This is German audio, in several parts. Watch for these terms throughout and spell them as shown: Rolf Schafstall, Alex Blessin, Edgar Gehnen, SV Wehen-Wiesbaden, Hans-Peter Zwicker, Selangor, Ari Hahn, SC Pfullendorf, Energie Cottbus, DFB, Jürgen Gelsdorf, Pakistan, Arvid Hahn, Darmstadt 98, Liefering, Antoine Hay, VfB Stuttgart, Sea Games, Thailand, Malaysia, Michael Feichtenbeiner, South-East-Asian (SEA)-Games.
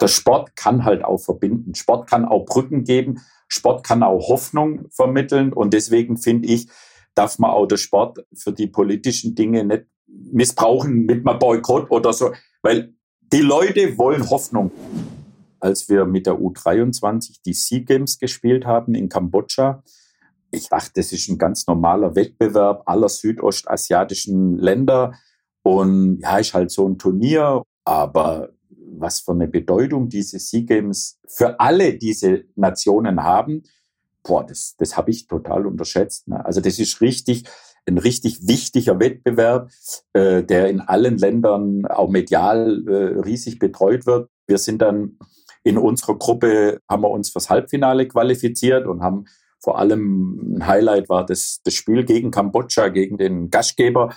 Der Sport kann halt auch verbinden. Sport kann auch Brücken geben. Sport kann auch Hoffnung vermitteln. Und deswegen finde ich, darf man auch den Sport für die politischen Dinge nicht missbrauchen mit einem Boykott oder so. Weil die Leute wollen Hoffnung. Als wir mit der U23 die Sea Games gespielt haben in Kambodscha, ich dachte, das ist ein ganz normaler Wettbewerb aller südostasiatischen Länder. Und ja, ist halt so ein Turnier. Aber was für eine Bedeutung diese Sea Games für alle diese Nationen haben, das habe ich total unterschätzt. Ne? Also das ist ein richtig wichtiger Wettbewerb, der in allen Ländern auch medial riesig betreut wird. Wir sind dann in unserer Gruppe, haben wir uns fürs Halbfinale qualifiziert und haben vor allem, ein Highlight war das Spiel gegen Kambodscha, gegen den Gastgeber,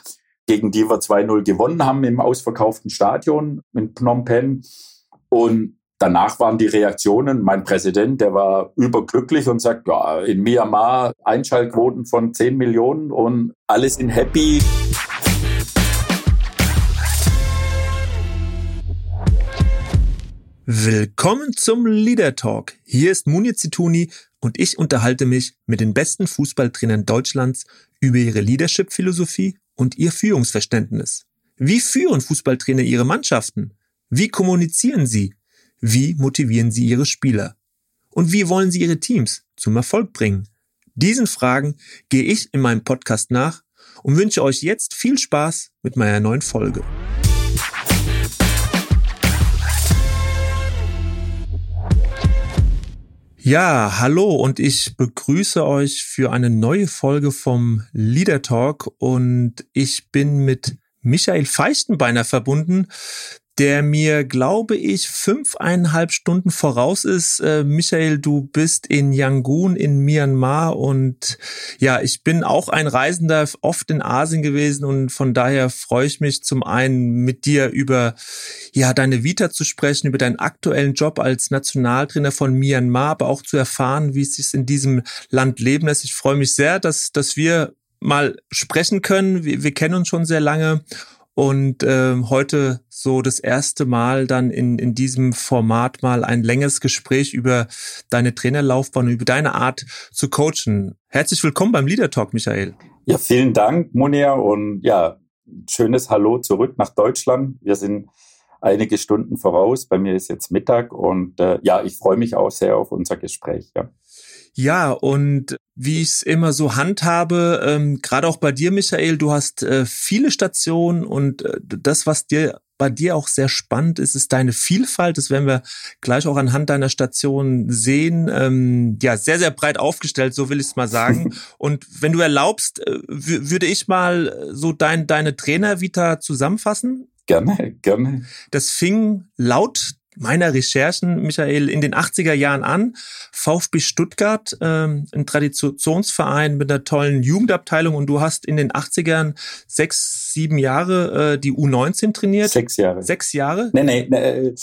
gegen die wir 2-0 gewonnen haben im ausverkauften Stadion in Phnom Penh. Und danach waren die Reaktionen, mein Präsident, der war überglücklich und sagt, ja, in Myanmar Einschaltquoten von 10 Millionen und alle sind happy. Willkommen zum Leader Talk. Hier ist Munir Zituni und ich unterhalte mich mit den besten Fußballtrainern Deutschlands über ihre Leadership-Philosophie und ihr Führungsverständnis. Wie führen Fußballtrainer ihre Mannschaften? Wie kommunizieren sie? Wie motivieren sie ihre Spieler? Und wie wollen sie ihre Teams zum Erfolg bringen? Diesen Fragen gehe ich in meinem Podcast nach und wünsche euch jetzt viel Spaß mit meiner neuen Folge. Ja, hallo und ich begrüße euch für eine neue Folge vom Leader Talk und ich bin mit Michael Feichtenbeiner verbunden, der mir, glaube ich, 5,5 Stunden voraus ist. Michael, du bist in Yangon in Myanmar und ja, ich bin auch ein Reisender, oft in Asien gewesen und von daher freue ich mich zum einen mit dir über deine Vita zu sprechen, über deinen aktuellen Job als Nationaltrainer von Myanmar, aber auch zu erfahren, wie es sich in diesem Land leben lässt. Ich freue mich sehr, dass wir mal sprechen können. Wir kennen uns schon sehr lange. Und heute so das erste Mal dann in diesem Format mal ein längeres Gespräch über deine Trainerlaufbahn und über deine Art zu coachen. Herzlich willkommen beim Leader Talk, Michael. Ja, vielen Dank, Munir. Und ja, schönes Hallo zurück nach Deutschland. Wir sind einige Stunden voraus. Bei mir ist jetzt Mittag. Und ich freue mich auch sehr auf unser Gespräch. Ja, und wie ich es immer so handhabe, gerade auch bei dir, Michael, du hast viele Stationen und das, was bei dir auch sehr spannend ist, ist deine Vielfalt. Das werden wir gleich auch anhand deiner Stationen sehen. Sehr, sehr breit aufgestellt, so will ich es mal sagen. Und wenn du erlaubst, würde ich mal so deine Trainer-Vita zusammenfassen. Gerne. Das fing laut meiner Recherchen, Michael, in den 80er Jahren an. VfB Stuttgart, ein Traditionsverein mit einer tollen Jugendabteilung und du hast in den 80ern 6-7 Jahre die U19 trainiert. 6 Jahre. 6 Jahre? Nee,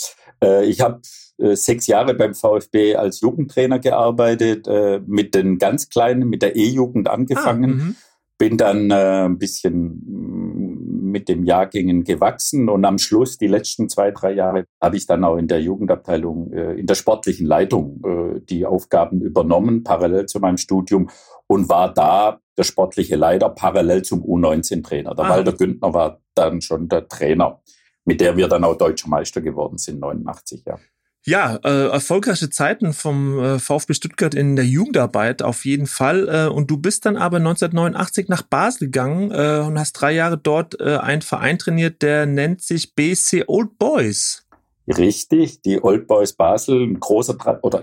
ich habe 6 Jahre beim VfB als Jugendtrainer gearbeitet, mit den ganz Kleinen, mit der E-Jugend angefangen. Bin dann ein bisschen mit dem Jahrgängen gewachsen und am Schluss, die letzten 2-3 Jahre, habe ich dann auch in der Jugendabteilung, in der sportlichen Leitung die Aufgaben übernommen, parallel zu meinem Studium und war da der sportliche Leiter parallel zum U19-Trainer. Der Walter Güntner war dann schon der Trainer, mit der wir dann auch Deutscher Meister geworden sind, 89, ja. Ja, erfolgreiche Zeiten vom VfB Stuttgart in der Jugendarbeit auf jeden Fall. Und du bist dann aber 1989 nach Basel gegangen und hast 3 Jahre dort einen Verein trainiert, der nennt sich BC Old Boys. Richtig, die Old Boys Basel, ein großer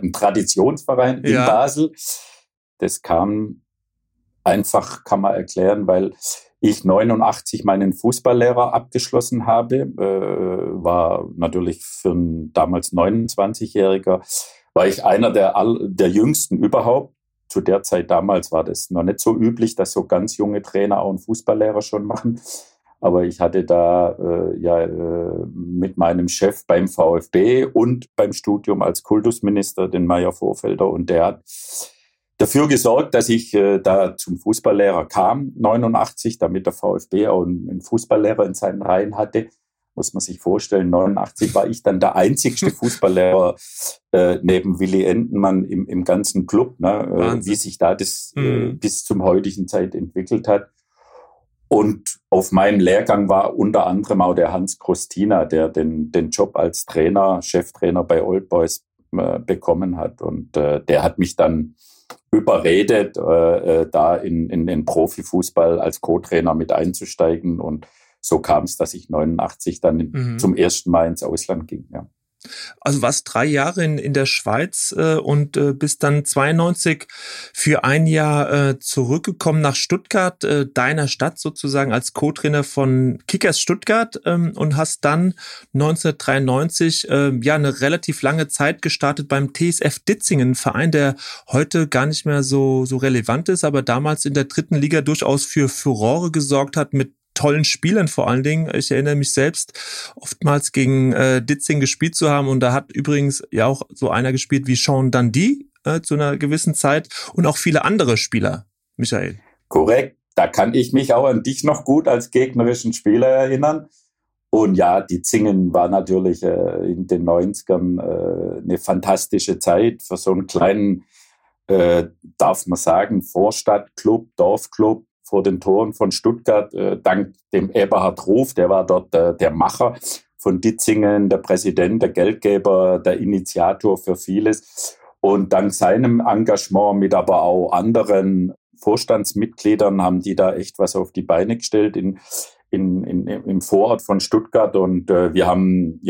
ein Traditionsverein in Basel. Das kam einfach, kann man erklären, weil ich 1989 meinen Fußballlehrer abgeschlossen habe, war natürlich für einen damals 29-Jähriger, war ich einer der Jüngsten überhaupt. Zu der Zeit damals war das noch nicht so üblich, dass so ganz junge Trainer auch einen Fußballlehrer schon machen. Aber ich hatte da mit meinem Chef beim VfB und beim Studium als Kultusminister den Meier Vorfelder und der hat dafür gesorgt, dass ich da zum Fußballlehrer kam, 1989, damit der VfB auch einen Fußballlehrer in seinen Reihen hatte. muss man sich vorstellen, 1989 war ich dann der einzigste Fußballlehrer neben Willi Entenmann im ganzen Club, ne, wie sich da das bis zum heutigen Zeit entwickelt hat. Und auf meinem Lehrgang war unter anderem auch der Hans Krustina, der den Job als Trainer, Cheftrainer bei Old Boys bekommen hat. Und der hat mich dann überredet, da in den Profifußball als Co-Trainer mit einzusteigen. Und so kam es, dass ich 1989 dann zum ersten Mal ins Ausland ging. Ja. Also warst 3 Jahre in der Schweiz und bist dann 92 für ein Jahr zurückgekommen nach Stuttgart, deiner Stadt sozusagen, als Co-Trainer von Kickers Stuttgart, und hast dann 1993 eine relativ lange Zeit gestartet beim TSF Ditzingen, Verein, der heute gar nicht mehr so relevant ist, aber damals in der 3. Liga durchaus für Furore gesorgt hat mit tollen Spielern vor allen Dingen. Ich erinnere mich selbst, oftmals gegen Ditzing gespielt zu haben, und da hat übrigens ja auch so einer gespielt wie Sean Dundee zu einer gewissen Zeit und auch viele andere Spieler, Michael. Korrekt, da kann ich mich auch an dich noch gut als gegnerischen Spieler erinnern. Und ja, Ditzingen war natürlich in den 90ern eine fantastische Zeit für so einen kleinen, darf man sagen, Vorstadtclub, Dorfclub, vor den Toren von Stuttgart, dank dem Eberhard Ruf, der war dort der Macher von Ditzingen, der Präsident, der Geldgeber, der Initiator für vieles. Und dank seinem Engagement mit aber auch anderen Vorstandsmitgliedern haben die da echt was auf die Beine gestellt im Vorort von Stuttgart. Und wir haben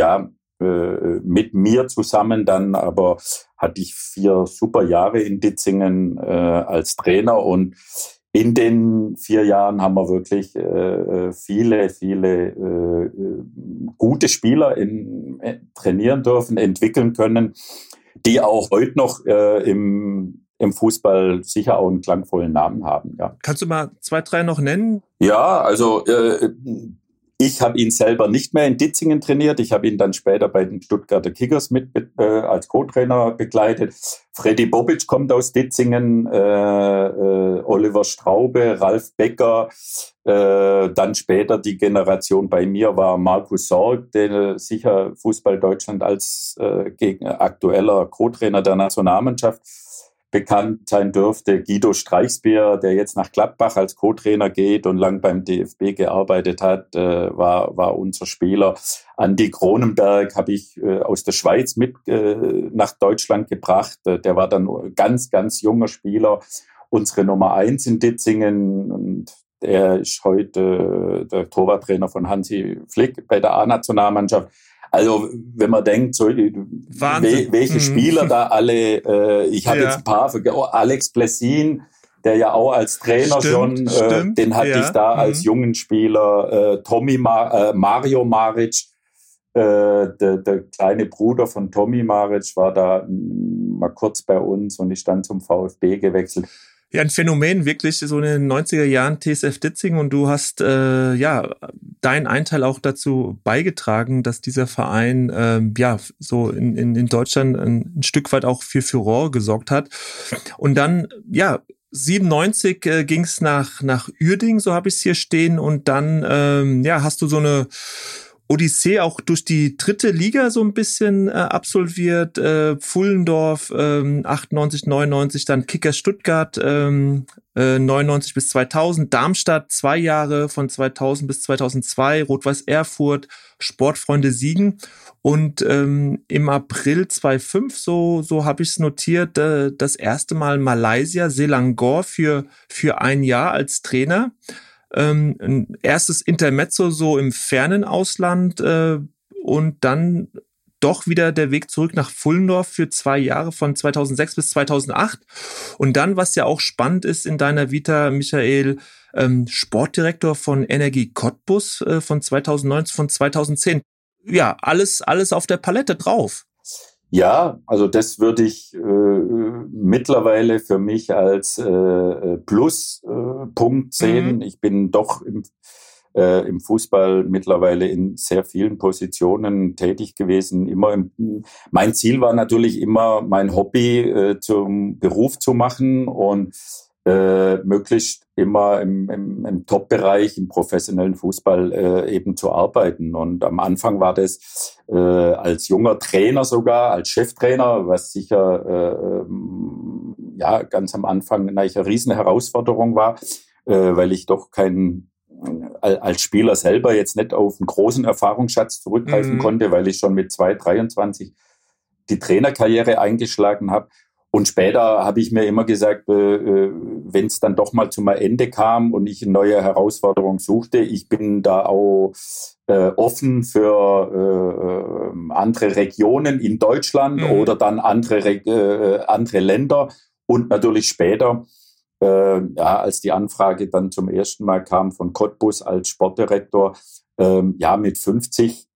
mit mir zusammen dann, aber hatte ich 4 super Jahre in Ditzingen als Trainer, und in den 4 Jahren haben wir wirklich viele gute Spieler trainieren dürfen, entwickeln können, die auch heute noch im Fußball sicher auch einen klangvollen Namen haben. Ja. Kannst du mal 2, 3 noch nennen? Ja, also ich habe ihn selber nicht mehr in Ditzingen trainiert. Ich habe ihn dann später bei den Stuttgarter Kickers als Co-Trainer begleitet. Freddy Bobic kommt aus Ditzingen, Oliver Straube, Ralf Becker. Dann später die Generation bei mir war Markus Sorg, der sicher Fußball Deutschland als aktueller Co-Trainer der Nationalmannschaft bekannt sein dürfte. Guido Streichsbier, der jetzt nach Gladbach als Co-Trainer geht und lang beim DFB gearbeitet hat, war unser Spieler. Andi Kronenberg habe ich aus der Schweiz mit nach Deutschland gebracht. Der war dann ganz, ganz junger Spieler. Unsere Nummer 1 in Ditzingen, und er ist heute der Torwarttrainer von Hansi Flick bei der A-Nationalmannschaft. Also wenn man denkt, so, welche Spieler da alle, ich habe jetzt ein paar, Alex Blessin, der ja auch als Trainer den hatte ich da als jungen Spieler, Mario Maric, der kleine Bruder von Tommy Maric war da mal kurz bei uns und ist dann zum VfB gewechselt. Ja, ein Phänomen, wirklich so in den 90er Jahren TSF Ditzingen, und du hast deinen Anteil auch dazu beigetragen, dass dieser Verein so in Deutschland ein Stück weit auch für Furore gesorgt hat. Und dann 97 ging es nach Uerdingen, so habe ich es hier stehen, und dann hast du so eine Odyssee auch durch die 3. Liga so ein bisschen absolviert, Pfullendorf 98, 99, dann Kickers Stuttgart 99 bis 2000, Darmstadt 2 Jahre von 2000 bis 2002, Rot-Weiß Erfurt, Sportfreunde Siegen, und im April 2005, so habe ich es notiert, das erste Mal Malaysia, Selangor für ein Jahr als Trainer. Ein erstes Intermezzo so im fernen Ausland und dann doch wieder der Weg zurück nach Pfullendorf für 2 Jahre von 2006 bis 2008. Und dann, was ja auch spannend ist in deiner Vita, Michael, Sportdirektor von Energie Cottbus von 2009 von 2010. Ja, alles auf der Palette drauf. Ja, also das würde ich mittlerweile für mich als Pluspunkt sehen. Ich bin doch im Fußball mittlerweile in sehr vielen Positionen tätig gewesen. Immer mein Ziel war natürlich immer, mein Hobby zum Beruf zu machen, und möglichst immer im Top-Bereich, im professionellen Fußball eben zu arbeiten. Und am Anfang war das als junger Trainer sogar, als Cheftrainer, was sicher ja ganz am Anfang eine riesen Herausforderung war, weil ich doch als Spieler selber jetzt nicht auf einen großen Erfahrungsschatz zurückgreifen konnte, weil ich schon mit 23 die Trainerkarriere eingeschlagen habe. Und später habe ich mir immer gesagt, wenn es dann doch mal zum Ende kam und ich eine neue Herausforderung suchte, ich bin da auch offen für andere Regionen in Deutschland oder dann andere Länder. Und natürlich später, als die Anfrage dann zum ersten Mal kam von Cottbus als Sportdirektor, mit 50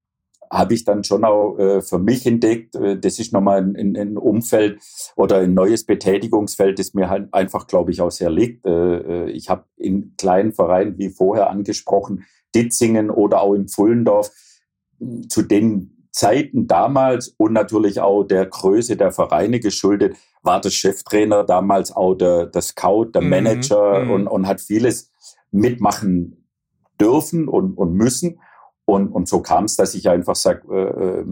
habe ich dann schon auch für mich entdeckt, das ist nochmal ein Umfeld oder ein neues Betätigungsfeld, das mir halt einfach, glaube ich, auch sehr liegt. Ich habe in kleinen Vereinen, wie vorher angesprochen, Ditzingen oder auch in Pfullendorf, zu den Zeiten damals und natürlich auch der Größe der Vereine geschuldet, war der Cheftrainer damals auch der Scout, der Manager und hat vieles mitmachen dürfen und müssen. Und so kam es, dass ich einfach sage,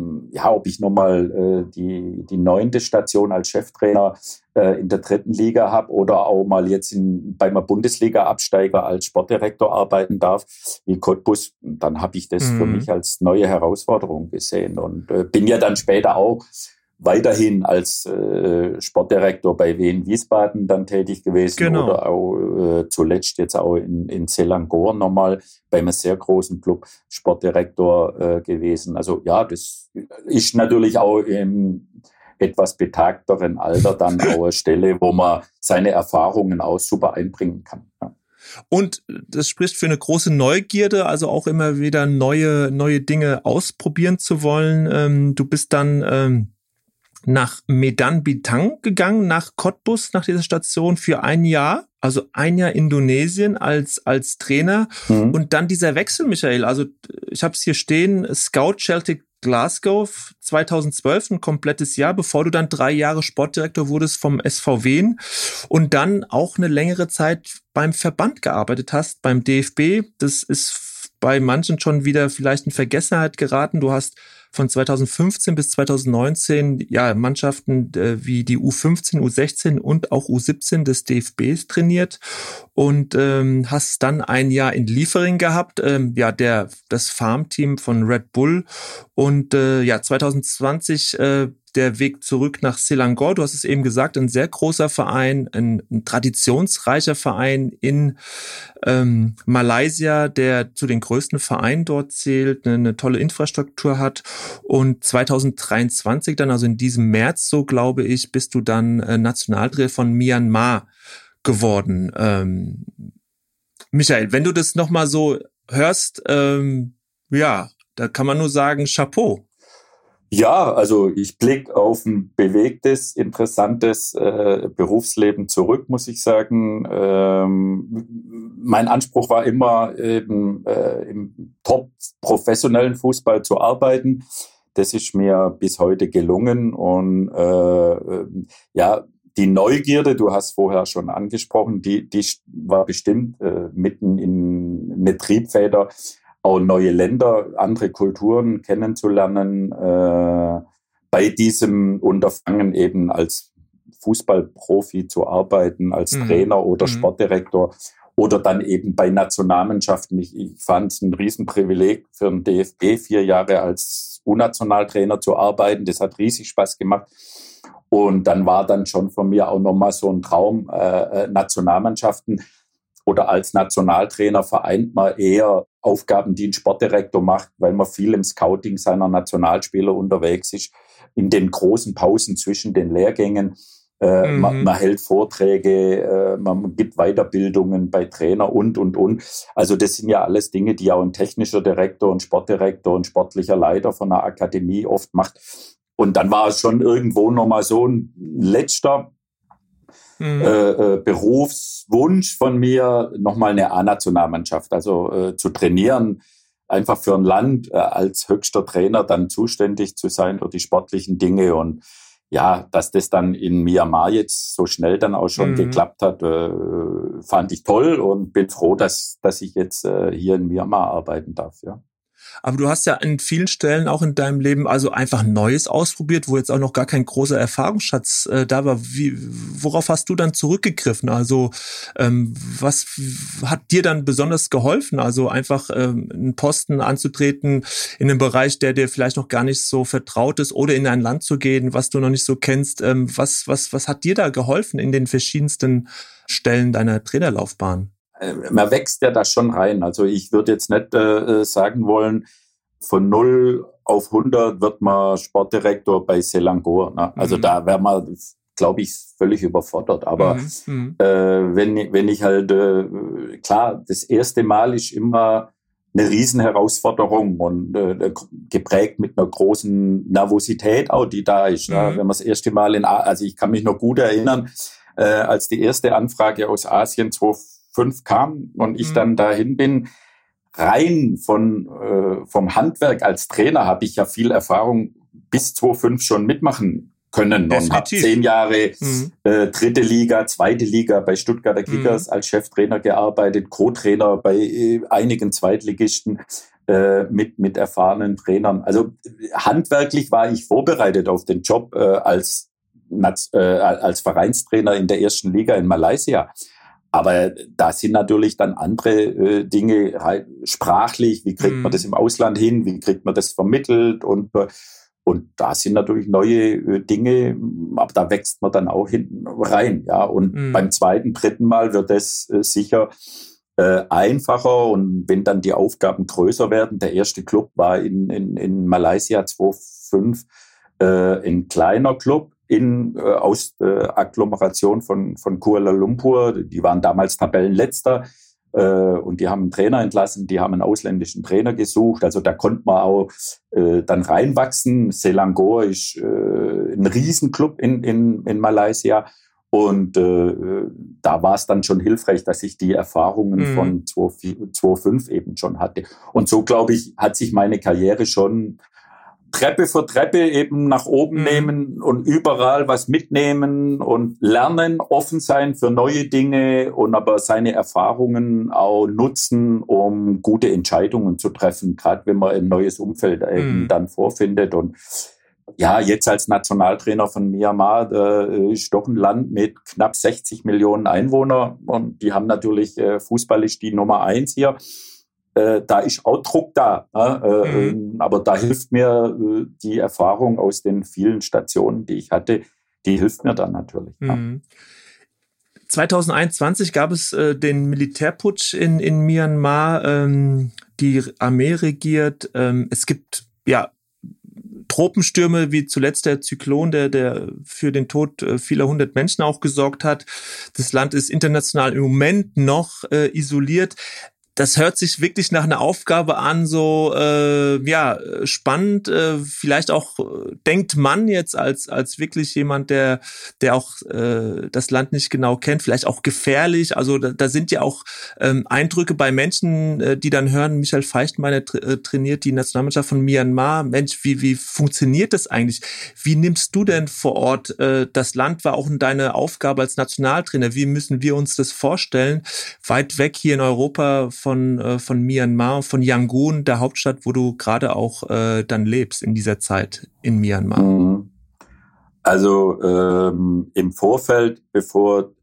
ob ich nochmal die 9. Station als Cheftrainer in der 3. Liga habe oder auch mal jetzt bei einem Bundesliga-Absteiger als Sportdirektor arbeiten darf, wie Cottbus, dann habe ich das für mich als neue Herausforderung gesehen. Und bin ja dann später auch weiterhin als Sportdirektor bei WN Wiesbaden dann tätig gewesen, genau. Oder auch zuletzt jetzt auch in Selangor nochmal bei einem sehr großen Club Sportdirektor gewesen. Also ja, das ist natürlich auch im etwas betagteren Alter dann auch eine Stelle, wo man seine Erfahrungen auch super einbringen kann. Ja. Und das spricht für eine große Neugierde, also auch immer wieder neue Dinge ausprobieren zu wollen. Du bist dann nach Medan Bintang gegangen, nach Cottbus, nach dieser Station für ein Jahr, also ein Jahr Indonesien als Trainer. Und dann dieser Wechsel, Michael, also ich habe es hier stehen, Scout Celtic Glasgow 2012, ein komplettes Jahr, bevor du dann 3 Jahre Sportdirektor wurdest vom SV Wien und dann auch eine längere Zeit beim Verband gearbeitet hast, beim DFB. Das ist bei manchen schon wieder vielleicht in Vergessenheit geraten. Du hast von 2015 bis 2019 Mannschaften wie die U15, U16 und auch U17 des DFBs trainiert und hast dann ein Jahr in Liefering gehabt, das Farmteam von Red Bull und 2020 der Weg zurück nach Selangor. Du hast es eben gesagt, ein sehr großer Verein, ein traditionsreicher Verein in Malaysia, der zu den größten Vereinen dort zählt, eine tolle Infrastruktur hat. Und 2023 dann, also in diesem März, so glaube ich, bist du dann Nationaltrainer von Myanmar geworden. Michael, wenn du das nochmal so hörst, da kann man nur sagen, Chapeau. Ja, also ich blicke auf ein bewegtes, interessantes Berufsleben zurück, muss ich sagen. Mein Anspruch war immer, eben im top-professionellen Fußball zu arbeiten. Das ist mir bis heute gelungen. Und die Neugierde, du hast vorher schon angesprochen, die war bestimmt mitten in eine Triebfeder, auch neue Länder, andere Kulturen kennenzulernen, bei diesem Unterfangen eben als Fußballprofi zu arbeiten, als Trainer oder Sportdirektor oder dann eben bei Nationalmannschaften. Ich fand es ein Riesenprivileg für den DFB, 4 Jahre als U-Nationaltrainer zu arbeiten. Das hat riesig Spaß gemacht. Und dann war dann schon von mir auch nochmal so ein Traum, Nationalmannschaften oder als Nationaltrainer vereint man eher Aufgaben, die ein Sportdirektor macht, weil man viel im Scouting seiner Nationalspieler unterwegs ist, in den großen Pausen zwischen den Lehrgängen. Man hält Vorträge, man gibt Weiterbildungen bei Trainer und. Also das sind ja alles Dinge, die auch ein technischer Direktor und sportlicher Leiter von einer Akademie oft macht. Und dann war es schon irgendwo nochmal so ein letzter Berufswunsch von mir, nochmal eine A-Nationalmannschaft, also zu trainieren, einfach für ein Land als höchster Trainer dann zuständig zu sein für die sportlichen Dinge. Und ja, dass das dann in Myanmar jetzt so schnell dann auch schon geklappt hat, fand ich toll und bin froh, dass ich jetzt hier in Myanmar arbeiten darf, ja. Aber du hast ja an vielen Stellen auch in deinem Leben also einfach Neues ausprobiert, wo jetzt auch noch gar kein großer Erfahrungsschatz da war. Worauf hast du dann zurückgegriffen? Also was hat dir dann besonders geholfen? Also einfach einen Posten anzutreten in einem Bereich, der dir vielleicht noch gar nicht so vertraut ist, oder in ein Land zu gehen, was du noch nicht so kennst. Was hat dir da geholfen in den verschiedensten Stellen deiner Trainerlaufbahn? Man wächst ja da schon rein. Also ich würde jetzt nicht sagen wollen, von 0 auf 100 wird man Sportdirektor bei Selangor. Ne? Also da wäre man, glaube ich, völlig überfordert. Aber wenn ich halt, klar, das erste Mal ist immer eine Riesenherausforderung und geprägt mit einer großen Nervosität auch, die da ist. Ne? Wenn man das erste Mal also ich kann mich noch gut erinnern, als die erste Anfrage aus Asien 2005 kam und ich dann dahin bin, rein vom Handwerk als Trainer habe ich ja viel Erfahrung bis 2005 schon mitmachen können. Definitiv. Und habe 10 Jahre dritte Liga, zweite Liga bei Stuttgarter Kickers als Cheftrainer gearbeitet, Co-Trainer bei einigen Zweitligisten mit erfahrenen Trainern. Also handwerklich war ich vorbereitet auf den Job als Vereinstrainer in der ersten Liga in Malaysia. Aber da sind natürlich dann andere Dinge halt sprachlich, wie kriegt man das im Ausland hin, wie kriegt man das vermittelt und da sind natürlich neue Dinge, aber da wächst man dann auch hinten rein, ja, und beim zweiten, dritten Mal wird das sicher einfacher und wenn dann die Aufgaben größer werden, der erste Club war in Malaysia 2005 ein kleiner Club, aus Agglomeration von Kuala Lumpur. Die waren damals Tabellenletzter und die haben einen Trainer entlassen, die haben einen ausländischen Trainer gesucht. Also da konnte man auch dann reinwachsen. Selangor ist ein Riesenclub in Malaysia und da war es dann schon hilfreich, dass ich die Erfahrungen von 2005 eben schon hatte. Und so, glaube ich, hat sich meine Karriere schon Treppe für Treppe eben nach oben nehmen und überall was mitnehmen und lernen, offen sein für neue Dinge und aber seine Erfahrungen auch nutzen, um gute Entscheidungen zu treffen, gerade wenn man ein neues Umfeld eben dann vorfindet. Und ja, jetzt als Nationaltrainer von Myanmar ist doch ein Land mit knapp 60 Millionen Einwohnern und die haben natürlich, Fußball ist die Nummer 1 hier. Da ist auch Druck da, aber da hilft mir die Erfahrung aus den vielen Stationen, die ich hatte, die hilft mir dann natürlich. Mhm. Ja. 2021 gab es den Militärputsch in Myanmar, die Armee regiert, es gibt ja Tropenstürme, wie zuletzt der Zyklon, der für den Tod vieler hundert Menschen auch gesorgt hat. Das Land ist international im Moment noch isoliert. Das hört sich wirklich nach einer Aufgabe an, so spannend. Vielleicht auch denkt man jetzt als wirklich jemand, der auch das Land nicht genau kennt, vielleicht auch gefährlich. Also da sind ja auch Eindrücke bei Menschen, die dann hören, Michael Feichtenbeiner trainiert die Nationalmannschaft von Myanmar. Mensch, wie funktioniert das eigentlich? Wie nimmst du denn vor Ort das Land? War auch deine Aufgabe als Nationaltrainer. Wie müssen wir uns das vorstellen? Weit weg hier in Europa von Myanmar, von Yangon, der Hauptstadt, wo du gerade auch dann lebst in dieser Zeit in Myanmar. Also im Vorfeld,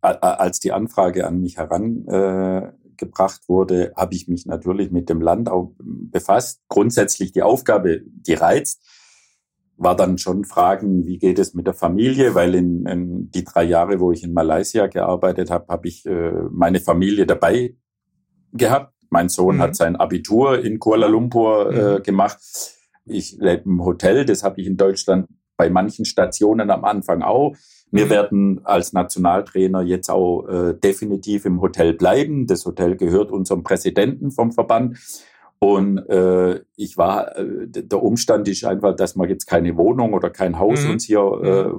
als die Anfrage an mich herangebracht wurde, habe ich mich natürlich mit dem Land auch befasst. Grundsätzlich die Aufgabe, die reizt, war dann schon Fragen, wie geht es mit der Familie, weil in die 3 Jahre, wo ich in Malaysia gearbeitet habe, habe ich meine Familie dabei gehabt. Mein Sohn hat sein Abitur in Kuala Lumpur gemacht. Ich lebe im Hotel, das habe ich in Deutschland bei manchen Stationen am Anfang auch. Wir werden als Nationaltrainer jetzt auch definitiv im Hotel bleiben. Das Hotel gehört unserem Präsidenten vom Verband. Und der Umstand ist einfach, dass wir jetzt keine Wohnung oder kein Haus uns hier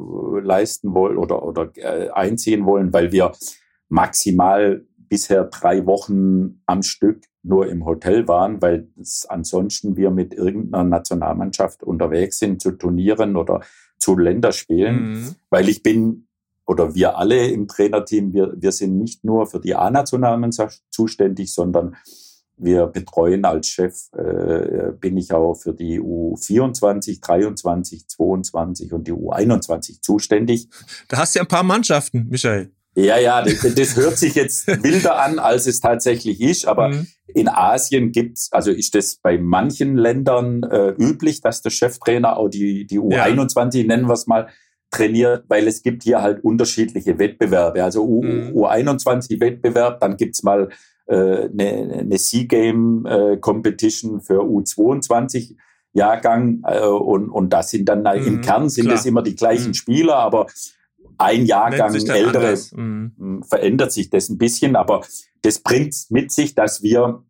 leisten wollen oder einziehen wollen, weil wir maximal bisher 3 Wochen am Stück nur im Hotel waren, weil ansonsten wir mit irgendeiner Nationalmannschaft unterwegs sind zu Turnieren oder zu Länderspielen, weil ich bin, oder wir alle im Trainerteam, wir sind nicht nur für die A-Nationalmannschaft zuständig, sondern wir betreuen als Chef, bin ich auch für die U24, 23, 22 und die U21 zuständig. Da hast du ja ein paar Mannschaften, Michael. Ja, das hört sich jetzt wilder an, als es tatsächlich ist, aber in Asien gibt's, also ist das bei manchen Ländern üblich, dass der Cheftrainer auch die U21, nennen wir es mal, trainiert, weil es gibt hier halt unterschiedliche Wettbewerbe. Also U21-Wettbewerb, dann gibt's mal eine Sea Game Competition für U22 Jahrgang und das sind dann im Kern sind es immer die gleichen Spieler, aber ein Jahrgang ältere verändert sich das ein bisschen, aber das bringt mit sich, dass wir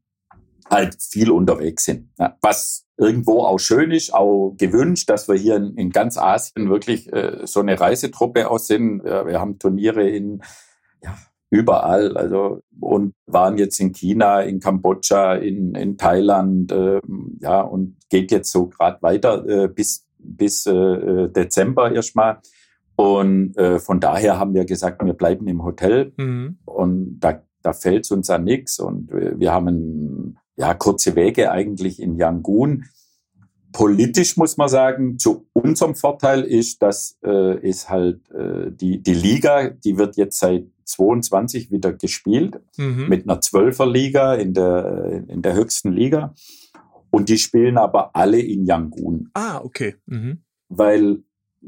halt viel unterwegs sind. Was irgendwo auch schön ist, auch gewünscht, dass wir hier in ganz Asien wirklich so eine Reisetruppe aus sind. Wir haben Turniere überall, also, und waren jetzt in China, in Kambodscha, in Thailand, und geht jetzt so gerade weiter bis Dezember erstmal. Und von daher haben wir gesagt, wir bleiben im Hotel und da fällt es uns an nichts. Und wir haben kurze Wege eigentlich in Yangon. Politisch muss man sagen, zu unserem Vorteil ist, dass es halt die Liga, die wird jetzt seit 22 wieder gespielt, mit einer 12er-Liga in der höchsten Liga. Und die spielen aber alle in Yangon. Ah, okay. Weil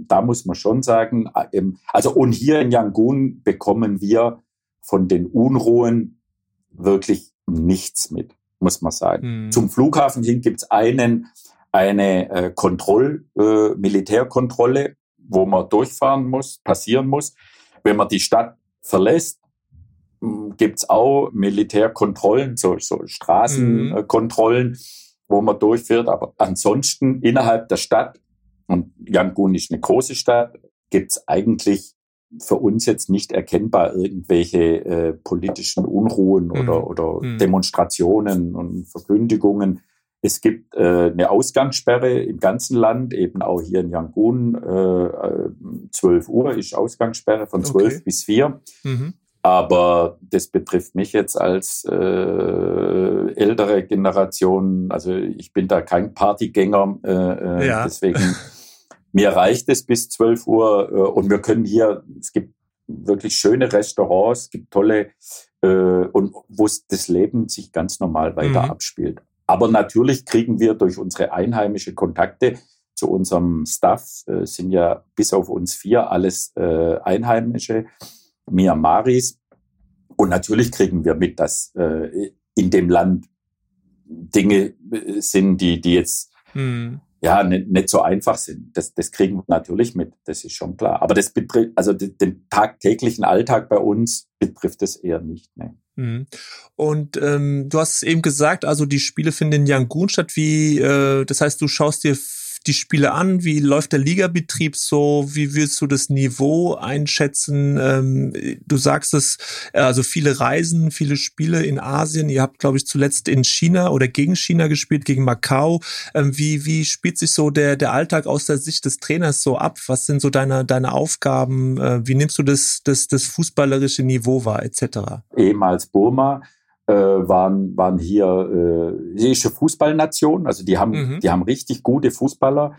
da muss man schon sagen, also und hier in Yangon bekommen wir von den Unruhen wirklich nichts mit, muss man sagen. Zum Flughafen hin gibt es eine Militärkontrolle, wo man passieren muss. Wenn man die Stadt verlässt, gibt es auch Militärkontrollen, so Straßenkontrollen, wo man durchführt. Aber ansonsten innerhalb der Stadt, und Yangon ist eine große Stadt, gibt es eigentlich für uns jetzt nicht erkennbar irgendwelche politischen Unruhen oder Demonstrationen und Verkündigungen. Es gibt eine Ausgangssperre im ganzen Land, eben auch hier in Yangon. 12 Uhr ist Ausgangssperre von 12 bis 4. Aber das betrifft mich jetzt als ältere Generation. Also ich bin da kein Partygänger, deswegen mir reicht es bis 12 Uhr. Und wir können hier, es gibt wirklich schöne Restaurants, es gibt tolle, und wo das Leben sich ganz normal weiter abspielt. Aber natürlich kriegen wir durch unsere einheimische Kontakte zu unserem Staff, sind ja bis auf uns 4 alles Einheimische, Myanmaris. Und natürlich kriegen wir mit, dass in dem Land Dinge sind, die jetzt nicht so einfach sind. Das kriegen wir natürlich mit, das ist schon klar. Aber das betrifft, also den tagtäglichen Alltag bei uns betrifft es eher nicht, ne. Und du hast es eben gesagt, also die Spiele finden in Yangon statt. Wie, das heißt, du schaust dir die Spiele an, wie läuft der Ligabetrieb so, wie willst du das Niveau einschätzen? Du sagst es, also viele Reisen, viele Spiele in Asien. Ihr habt, glaube ich, zuletzt in China oder gegen China gespielt, gegen Macau. Wie spielt sich so der Alltag aus der Sicht des Trainers so ab? Was sind so deine Aufgaben? Wie nimmst du das fußballerische Niveau wahr, etc.? Ehemals Burma waren hier die Fußballnation, also die haben richtig gute Fußballer,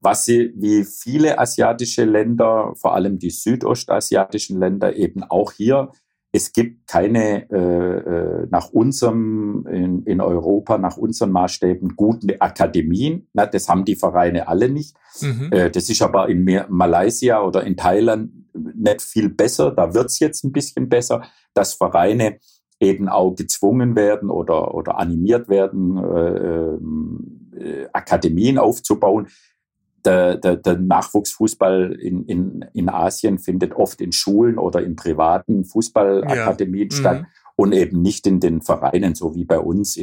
was sie wie viele asiatische Länder, vor allem die südostasiatischen Länder eben auch hier, es gibt keine nach unserem in Europa, nach unseren Maßstäben guten Akademien. Na, das haben die Vereine alle nicht. Das ist aber in Malaysia oder in Thailand nicht viel besser. Da wird's jetzt ein bisschen besser, dass Vereine eben auch gezwungen werden oder animiert werden, Akademien aufzubauen. Der Nachwuchsfußball in Asien findet oft in Schulen oder in privaten Fußballakademien statt und eben nicht in den Vereinen, so wie bei uns,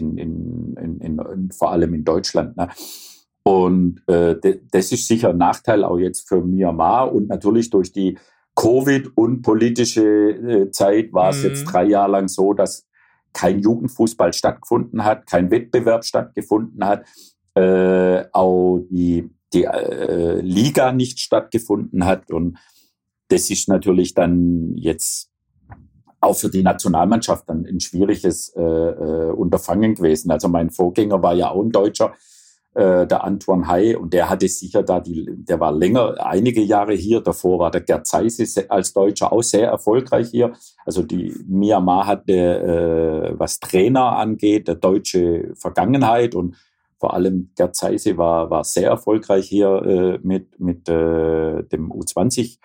vor allem in Deutschland, ne? Und das ist sicher ein Nachteil auch jetzt für Myanmar. Und natürlich durch die Covid- und politische Zeit war es jetzt 3 Jahre lang so, dass kein Jugendfußball stattgefunden hat, kein Wettbewerb stattgefunden hat. Auch die die Liga nicht stattgefunden hat. Und das ist natürlich dann jetzt auch für die Nationalmannschaft dann ein schwieriges Unterfangen gewesen. Also mein Vorgänger war ja auch ein Deutscher, der Antoine Hay, und der hatte sicher da, der war länger, einige Jahre hier. Davor war der Gerd Zeise als Deutscher auch sehr erfolgreich hier. Also die Myanmar hatte, was Trainer angeht, eine deutsche Vergangenheit, und vor allem Gerd Zeise war sehr erfolgreich hier mit dem U20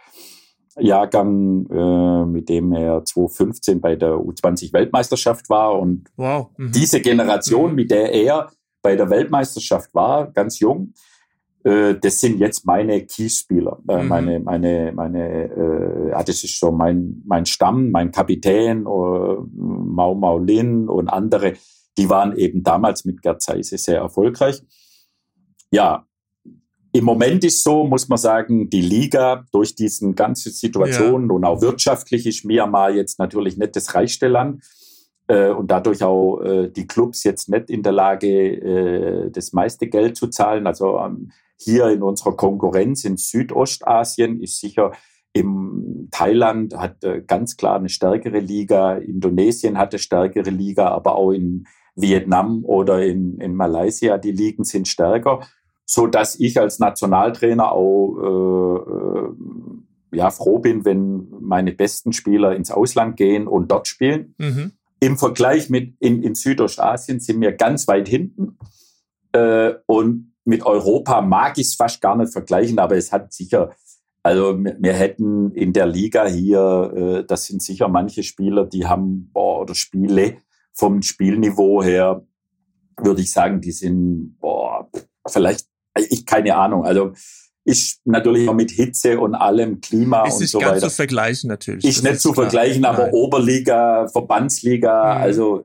Jahrgang, mit dem er 2015 bei der U20-Weltmeisterschaft war. Und wow. Mhm. Diese Generation, mit der er bei der Weltmeisterschaft war, ganz jung, das sind jetzt meine Key-Spieler. Mhm. Das ist so mein Stamm, mein Kapitän, Mau Mau Lin und andere, die waren eben damals mit Gerd Zeise sehr erfolgreich. Ja, im Moment ist so, muss man sagen, die Liga durch diese ganze Situation und auch wirtschaftlich ist Myanmar jetzt natürlich nicht das reichste Land, und dadurch auch die Clubs jetzt nicht in der Lage, das meiste Geld zu zahlen. Also hier in unserer Konkurrenz in Südostasien ist sicher im Thailand hat ganz klar eine stärkere Liga, Indonesien hat eine stärkere Liga, aber auch in Vietnam oder in Malaysia, die Ligen sind stärker. So dass ich als Nationaltrainer auch froh bin, wenn meine besten Spieler ins Ausland gehen und dort spielen. Mhm. Im Vergleich mit in Südostasien sind wir ganz weit hinten. Und mit Europa mag ich es fast gar nicht vergleichen, aber es hat sicher, also wir hätten in der Liga hier, das sind sicher manche Spieler, die haben, oder Spiele vom Spielniveau her, würde ich sagen, die sind, vielleicht, ich keine Ahnung, also ist natürlich auch mit Hitze und allem, Klima ist und so weiter. Ist nicht ganz zu vergleichen natürlich. Ist das nicht ist zu klar. vergleichen, aber nein. Oberliga, Verbandsliga, also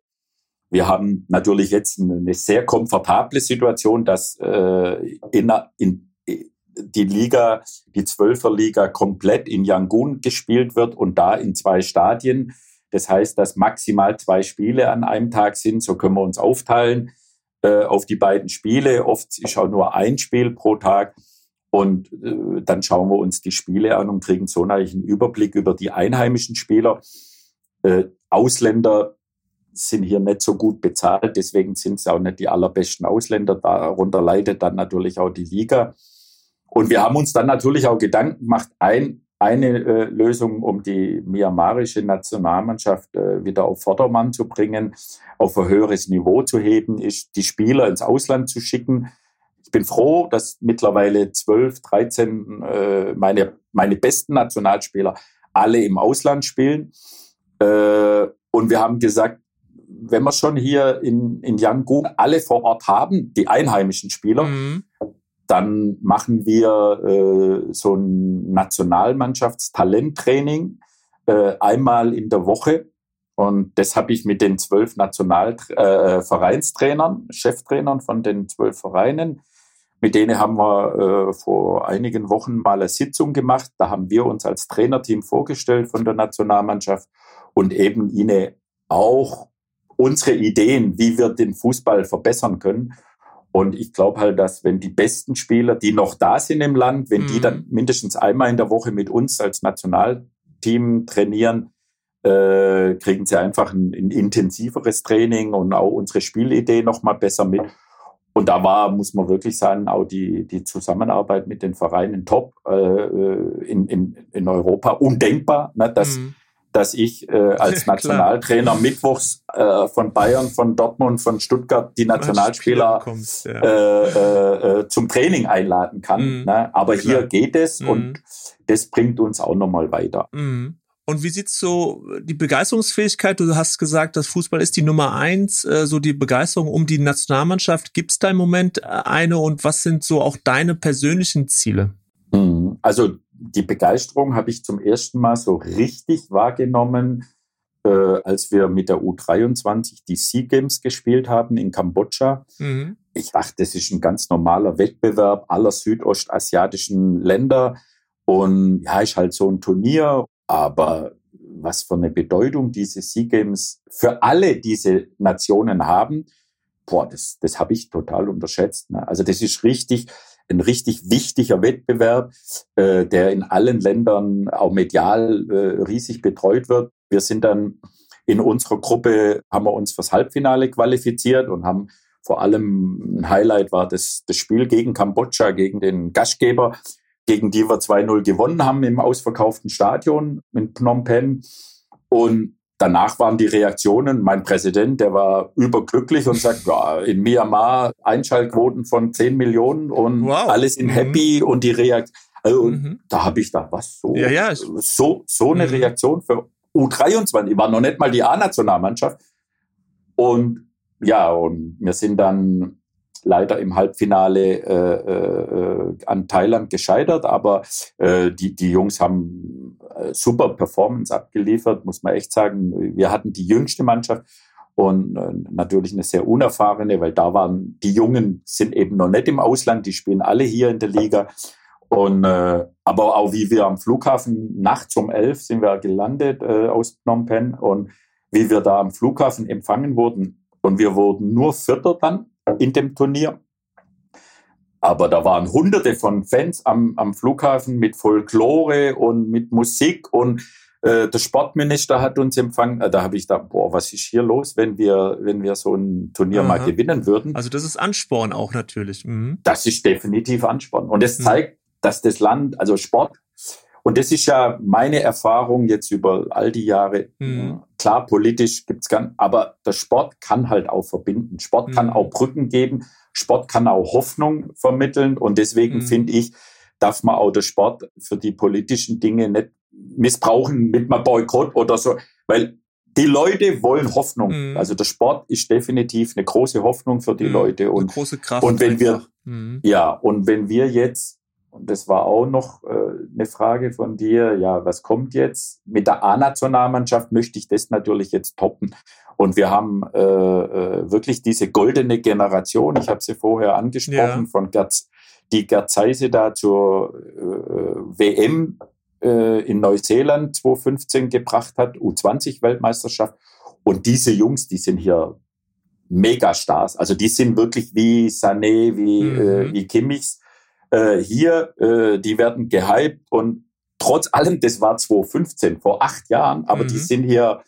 wir haben natürlich jetzt eine sehr komfortable Situation, dass die Liga, die 12er-Liga komplett in Yangon gespielt wird und da in 2 Stadien. Das heißt, dass maximal 2 Spiele an einem Tag sind, so können wir uns aufteilen auf die beiden Spiele. Oft ist auch nur ein Spiel pro Tag. Und dann schauen wir uns die Spiele an und kriegen so einen Überblick über die einheimischen Spieler. Ausländer sind hier nicht so gut bezahlt, deswegen sind es auch nicht die allerbesten Ausländer. Darunter leidet dann natürlich auch die Liga. Und wir haben uns dann natürlich auch Gedanken gemacht, eine Lösung, um die myanmarische Nationalmannschaft wieder auf Vordermann zu bringen, auf ein höheres Niveau zu heben, ist, die Spieler ins Ausland zu schicken. Ich bin froh, dass mittlerweile 12, 13 meine besten Nationalspieler alle im Ausland spielen. Und wir haben gesagt, wenn wir schon hier in Yangon alle vor Ort haben, die einheimischen Spieler, dann machen wir so ein Nationalmannschaftstalenttraining einmal in der Woche. Und das habe ich mit den 12 Vereinstrainern, Cheftrainern von den 12 Vereinen, mit denen haben wir vor einigen Wochen mal eine Sitzung gemacht. Da haben wir uns als Trainerteam vorgestellt von der Nationalmannschaft und eben ihnen auch unsere Ideen, wie wir den Fußball verbessern können. Und ich glaube halt, dass wenn die besten Spieler, die noch da sind im Land, wenn die dann mindestens einmal in der Woche mit uns als Nationalteam trainieren, kriegen sie einfach ein intensiveres Training und auch unsere Spielidee nochmal besser mit. Und da war, muss man wirklich sagen, auch die Zusammenarbeit mit den Vereinen top, in Europa undenkbar, ne, dass ich als Nationaltrainer mittwochs von Bayern, von Dortmund, von Stuttgart die Nationalspieler zum Training einladen kann. Ne? Aber hier geht es und das bringt uns auch nochmal weiter. Mhm. Und wie sieht's so die Begeisterungsfähigkeit? Du hast gesagt, das Fußball ist die Nummer 1. So die Begeisterung um die Nationalmannschaft. Gibt's da im Moment eine? Und was sind so auch deine persönlichen Ziele? Also die Begeisterung habe ich zum ersten Mal so richtig wahrgenommen, als wir mit der U23 die Sea Games gespielt haben in Kambodscha. Mhm. Ich dachte, das ist ein ganz normaler Wettbewerb aller südostasiatischen Länder. Und ja, ist halt so ein Turnier. Aber was für eine Bedeutung diese Sea Games für alle diese Nationen haben, das habe ich total unterschätzt. Ne? Also das ist richtig, ein richtig wichtiger Wettbewerb, der in allen Ländern auch medial riesig betreut wird. Wir sind dann in unserer Gruppe, haben wir uns fürs Halbfinale qualifiziert und haben vor allem ein Highlight war das Spiel gegen Kambodscha, gegen den Gastgeber, gegen die wir 2-0 gewonnen haben im ausverkauften Stadion in Phnom Penh. Und danach waren die Reaktionen, mein Präsident, der war überglücklich und sagt, ja, in Myanmar Einschaltquoten von 10 Millionen und wow. Alle sind happy und die Reaktion. Also da habe ich gedacht, was, so, ja, ja. So eine Reaktion für U23, war noch nicht mal die A-Nationalmannschaft. Und ja, und wir sind dann leider im Halbfinale an Thailand gescheitert, aber die Jungs haben super Performance abgeliefert, muss man echt sagen. Wir hatten die jüngste Mannschaft und natürlich eine sehr unerfahrene, weil da waren die Jungen, sind eben noch nicht im Ausland, die spielen alle hier in der Liga. Und aber auch wie wir am Flughafen nachts um 11 sind wir gelandet aus Phnom Penh und wie wir da am Flughafen empfangen wurden und wir wurden nur Vierter dann in dem Turnier. Aber da waren Hunderte von Fans am Flughafen mit Folklore und mit Musik und der Sportminister hat uns empfangen. Da habe ich gedacht, boah, was ist hier los, wenn wir so ein Turnier mal gewinnen würden. Also das ist Ansporn auch natürlich. Mhm. Das ist definitiv Ansporn. Und das zeigt, dass das Land, also Sport, und das ist ja meine Erfahrung jetzt über all die Jahre. Mhm. Klar, politisch gibt es gar, aber der Sport kann halt auch verbinden. Sport kann auch Brücken geben. Sport kann auch Hoffnung vermitteln. Und deswegen finde ich, darf man auch den Sport für die politischen Dinge nicht missbrauchen mit einem Boykott oder so. Weil die Leute wollen Hoffnung. Mhm. Also der Sport ist definitiv eine große Hoffnung für die Leute. Und eine große Kraft. Und wenn einfach. wenn wir jetzt, und das war auch noch eine Frage von dir, ja, was kommt jetzt? Mit der A-Nationalmannschaft möchte ich das natürlich jetzt toppen. Und wir haben wirklich diese goldene Generation, ich habe sie vorher angesprochen, von Gerd Zeise da zur WM in Neuseeland 2015 gebracht hat, U20-Weltmeisterschaft. Und diese Jungs, die sind hier Megastars. Also die sind wirklich wie Sané, wie Kimmichs. Hier, die werden gehypt und trotz allem, das war 2015, vor 8 Jahren, aber die sind hier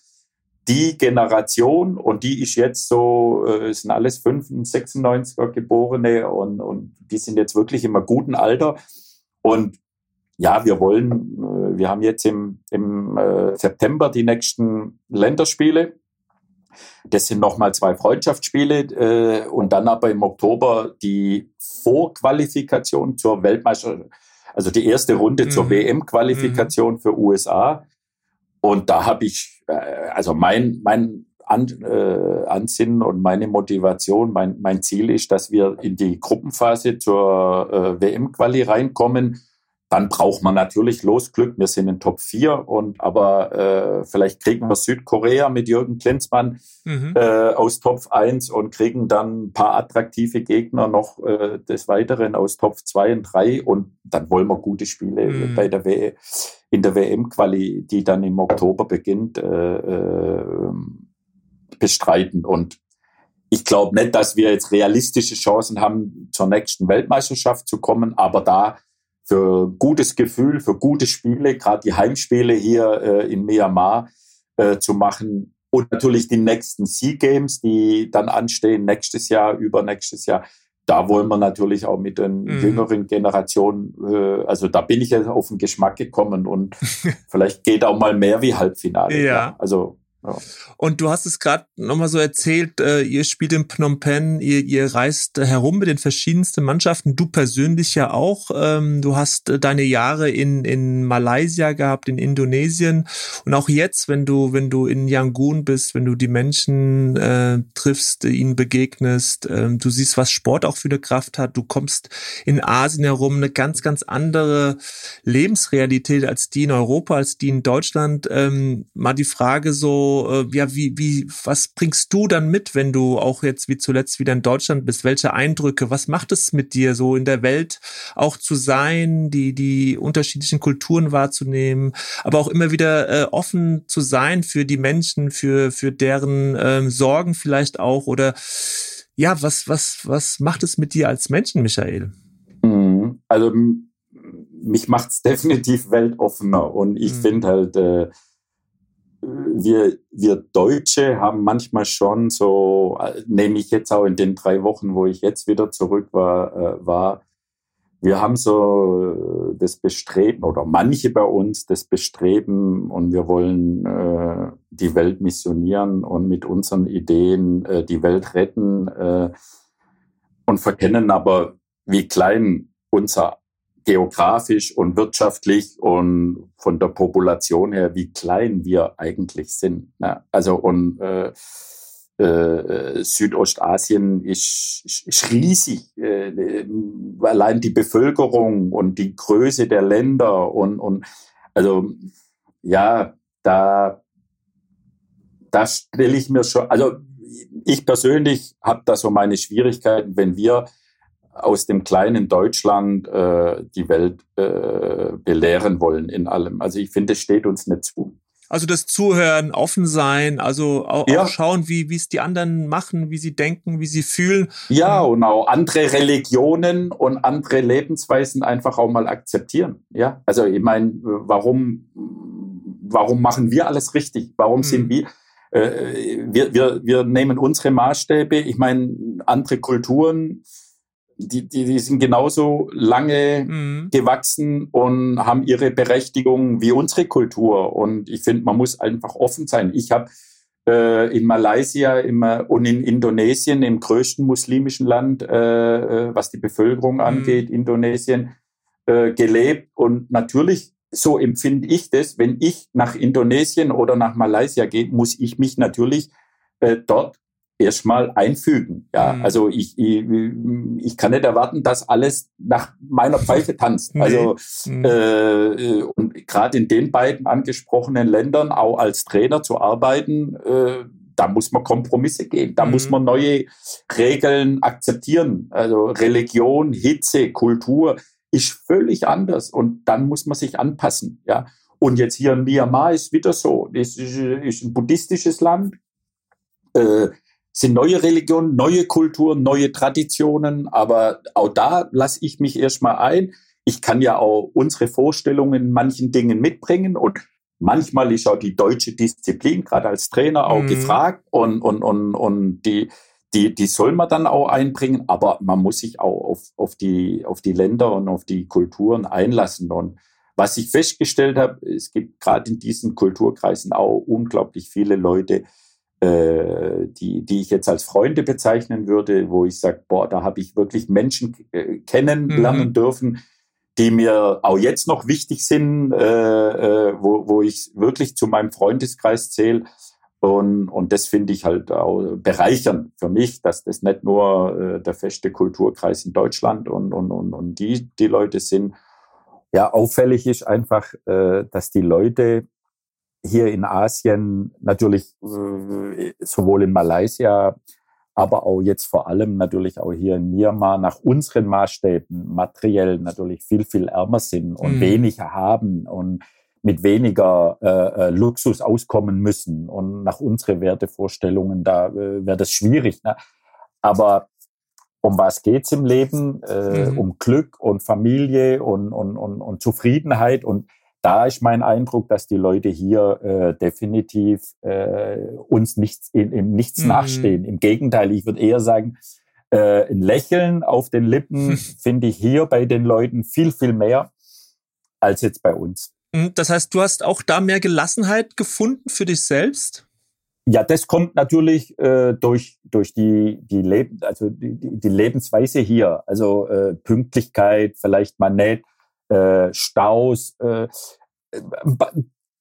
die Generation und die ist jetzt so, sind alles 96er Geborene und die sind jetzt wirklich im guten Alter und ja, wir haben jetzt im September die nächsten Länderspiele. Das sind nochmal 2 Freundschaftsspiele und dann aber im Oktober die Vorqualifikation zur Weltmeisterschaft, also die erste Runde zur WM-Qualifikation für USA. Und da habe ich, also mein Ansinnen und meine Motivation, mein Ziel ist, dass wir in die Gruppenphase zur WM-Quali reinkommen. Dann braucht man natürlich Losglück. Wir sind in Top 4, aber vielleicht kriegen wir Südkorea mit Jürgen Klinsmann aus Top 1 und kriegen dann ein paar attraktive Gegner noch des Weiteren aus Top 2 und 3 und dann wollen wir gute Spiele in der WM-Quali, die dann im Oktober beginnt, bestreiten. Und ich glaube nicht, dass wir jetzt realistische Chancen haben, zur nächsten Weltmeisterschaft zu kommen, aber da für gutes Gefühl, für gute Spiele, gerade die Heimspiele hier in Myanmar zu machen und natürlich die nächsten Sea Games, die dann anstehen, nächstes Jahr, übernächstes Jahr. Da wollen wir natürlich auch mit den jüngeren Generationen, also da bin ich jetzt auf den Geschmack gekommen und vielleicht geht auch mal mehr wie Halbfinale. Ja. Also ja. Und du hast es gerade nochmal so erzählt, ihr spielt in Phnom Penh, ihr reist herum mit den verschiedensten Mannschaften, du persönlich ja auch, du hast deine Jahre in Malaysia gehabt, in Indonesien und auch jetzt, wenn du in Yangon bist, wenn du die Menschen triffst, ihnen begegnest, du siehst, was Sport auch für eine Kraft hat, du kommst in Asien herum, eine ganz, ganz andere Lebensrealität als die in Europa, als die in Deutschland, mal die Frage so, ja, was bringst du dann mit, wenn du auch jetzt wie zuletzt wieder in Deutschland bist? Welche Eindrücke, was macht es mit dir, so in der Welt auch zu sein, die unterschiedlichen Kulturen wahrzunehmen, aber auch immer wieder offen zu sein für die Menschen, für deren Sorgen vielleicht auch, oder ja, was macht es mit dir als Menschen, Michael? also mich macht's definitiv weltoffener. Und ich finde halt, wir Deutsche haben manchmal schon so, nehme ich jetzt auch in den 3 Wochen, wo ich jetzt wieder zurück war, wir haben so das Bestreben, oder manche bei uns das Bestreben, und wir wollen die Welt missionieren und mit unseren Ideen die Welt retten und verkennen aber, wie klein unser geografisch und wirtschaftlich und von der Population her, wie klein wir eigentlich sind. Ja, also und Südostasien ist riesig. Allein die Bevölkerung und die Größe der Länder und also ja, da stelle ich mir schon, also ich persönlich habe da so meine Schwierigkeiten, wenn wir aus dem kleinen Deutschland die Welt belehren wollen in allem. Also ich finde, es steht uns nicht zu. Also das Zuhören, offen sein, also auch, ja, auch schauen, wie es die anderen machen, wie sie denken, wie sie fühlen. Ja, und auch andere Religionen und andere Lebensweisen einfach auch mal akzeptieren. Ja, also ich meine, warum machen wir alles richtig? Warum sind wir nehmen unsere Maßstäbe, ich meine, andere Kulturen, die sind genauso lange gewachsen und haben ihre Berechtigung wie unsere Kultur. Und ich finde, man muss einfach offen sein. Ich habe in Malaysia und in Indonesien, im größten muslimischen Land, was die Bevölkerung angeht, Indonesien, gelebt. Und natürlich, so empfinde ich das, wenn ich nach Indonesien oder nach Malaysia gehe, muss ich mich natürlich dort erstmal einfügen. Ja, also ich kann nicht erwarten, dass alles nach meiner Pfeife tanzt. Also und gerade in den beiden angesprochenen Ländern auch als Trainer zu arbeiten, da muss man Kompromisse gehen, da muss man neue Regeln akzeptieren. Also Religion, Hitze, Kultur ist völlig anders und dann muss man sich anpassen. Ja, und jetzt hier in Myanmar ist wieder so. Das ist ein buddhistisches Land. Sind neue Religionen, neue Kulturen, neue Traditionen, aber auch da lasse ich mich erstmal ein. Ich kann ja auch unsere Vorstellungen in manchen Dingen mitbringen und manchmal ist auch die deutsche Disziplin, gerade als Trainer, auch gefragt und die soll man dann auch einbringen, aber man muss sich auch auf die Länder und auf die Kulturen einlassen. Und was ich festgestellt habe, es gibt gerade in diesen Kulturkreisen auch unglaublich viele Leute, die ich jetzt als Freunde bezeichnen würde, wo ich sage, boah, da habe ich wirklich Menschen kennenlernen dürfen, die mir auch jetzt noch wichtig sind, wo ich wirklich zu meinem Freundeskreis zähle. Und das finde ich halt auch bereichernd für mich, dass das nicht nur der feste Kulturkreis in Deutschland und die Leute sind. Ja, auffällig ist einfach, dass die Leute hier in Asien, natürlich sowohl in Malaysia, aber auch jetzt vor allem natürlich auch hier in Myanmar nach unseren Maßstäben materiell natürlich viel, viel ärmer sind und weniger haben und mit weniger Luxus auskommen müssen. Und nach unseren Wertevorstellungen, da wäre das schwierig. Ne? Aber um was geht's im Leben? Um Glück und Familie und Zufriedenheit und da ist mein Eindruck, dass die Leute hier definitiv uns nichts nachstehen. Im Gegenteil, ich würde eher sagen, ein Lächeln auf den Lippen finde ich hier bei den Leuten viel, viel mehr als jetzt bei uns. Das heißt, du hast auch da mehr Gelassenheit gefunden für dich selbst? Ja, das kommt natürlich durch die Lebensweise hier. Also Pünktlichkeit, vielleicht mal nett. Staus.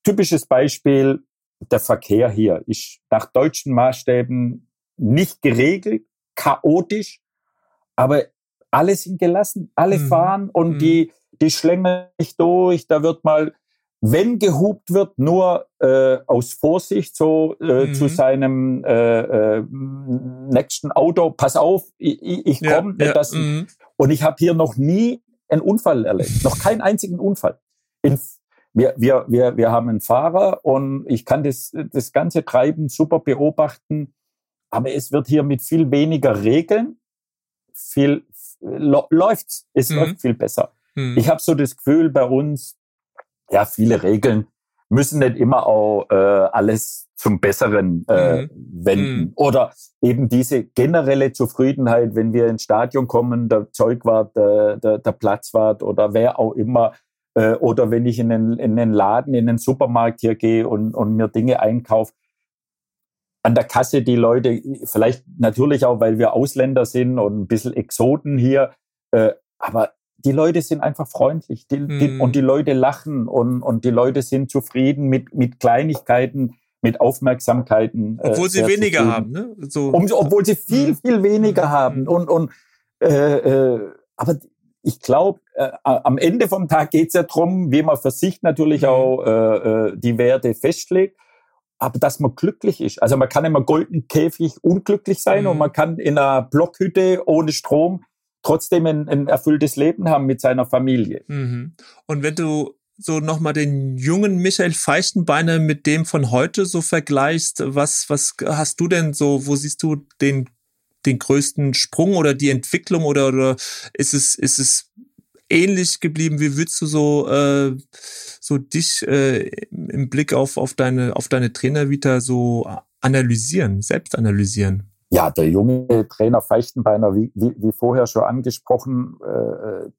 Typisches Beispiel, der Verkehr hier ist nach deutschen Maßstäben nicht geregelt, chaotisch, aber alle sind gelassen, alle fahren und die schlängeln nicht durch. Da wird mal, wenn gehupt wird, nur aus Vorsicht so zu seinem nächsten Auto, pass auf, ich komme. Ja, ja, und ich habe hier noch nie einen Unfall erlebt. Noch keinen einzigen Unfall. Wir haben einen Fahrer und ich kann das ganze Treiben super beobachten, aber es wird hier mit viel weniger Regeln, läuft viel besser. Mhm. Ich habe so das Gefühl bei uns, ja, viele Regeln müssen nicht immer auch alles zum Besseren wenden. Mhm. Oder eben diese generelle Zufriedenheit, wenn wir ins Stadion kommen, der Zeugwart, der Platzwart oder wer auch immer, oder wenn ich in den Laden, in den Supermarkt hier gehe und mir Dinge einkaufe, an der Kasse die Leute, vielleicht natürlich auch, weil wir Ausländer sind und ein bisschen Exoten hier, aber die Leute sind einfach freundlich und die Leute lachen und die Leute sind zufrieden mit Kleinigkeiten, mit Aufmerksamkeiten. Obwohl sie weniger haben, ne? So. Obwohl sie viel, viel weniger haben. Aber ich glaube, am Ende vom Tag geht es ja darum, wie man für sich natürlich auch die Werte festlegt, aber dass man glücklich ist. Also man kann im goldenen Käfig unglücklich sein und man kann in einer Blockhütte ohne Strom trotzdem ein erfülltes Leben haben mit seiner Familie. Mhm. Und wenn du so nochmal den jungen Michael Feichtenbeiner mit dem von heute so vergleichst, was hast du denn so, wo siehst du den größten Sprung oder die Entwicklung oder ist es ähnlich geblieben? Wie würdest du so dich im Blick auf deine Trainervita so analysieren, selbst analysieren? Ja, der junge Trainer Feichtenbeiner, wie vorher schon angesprochen,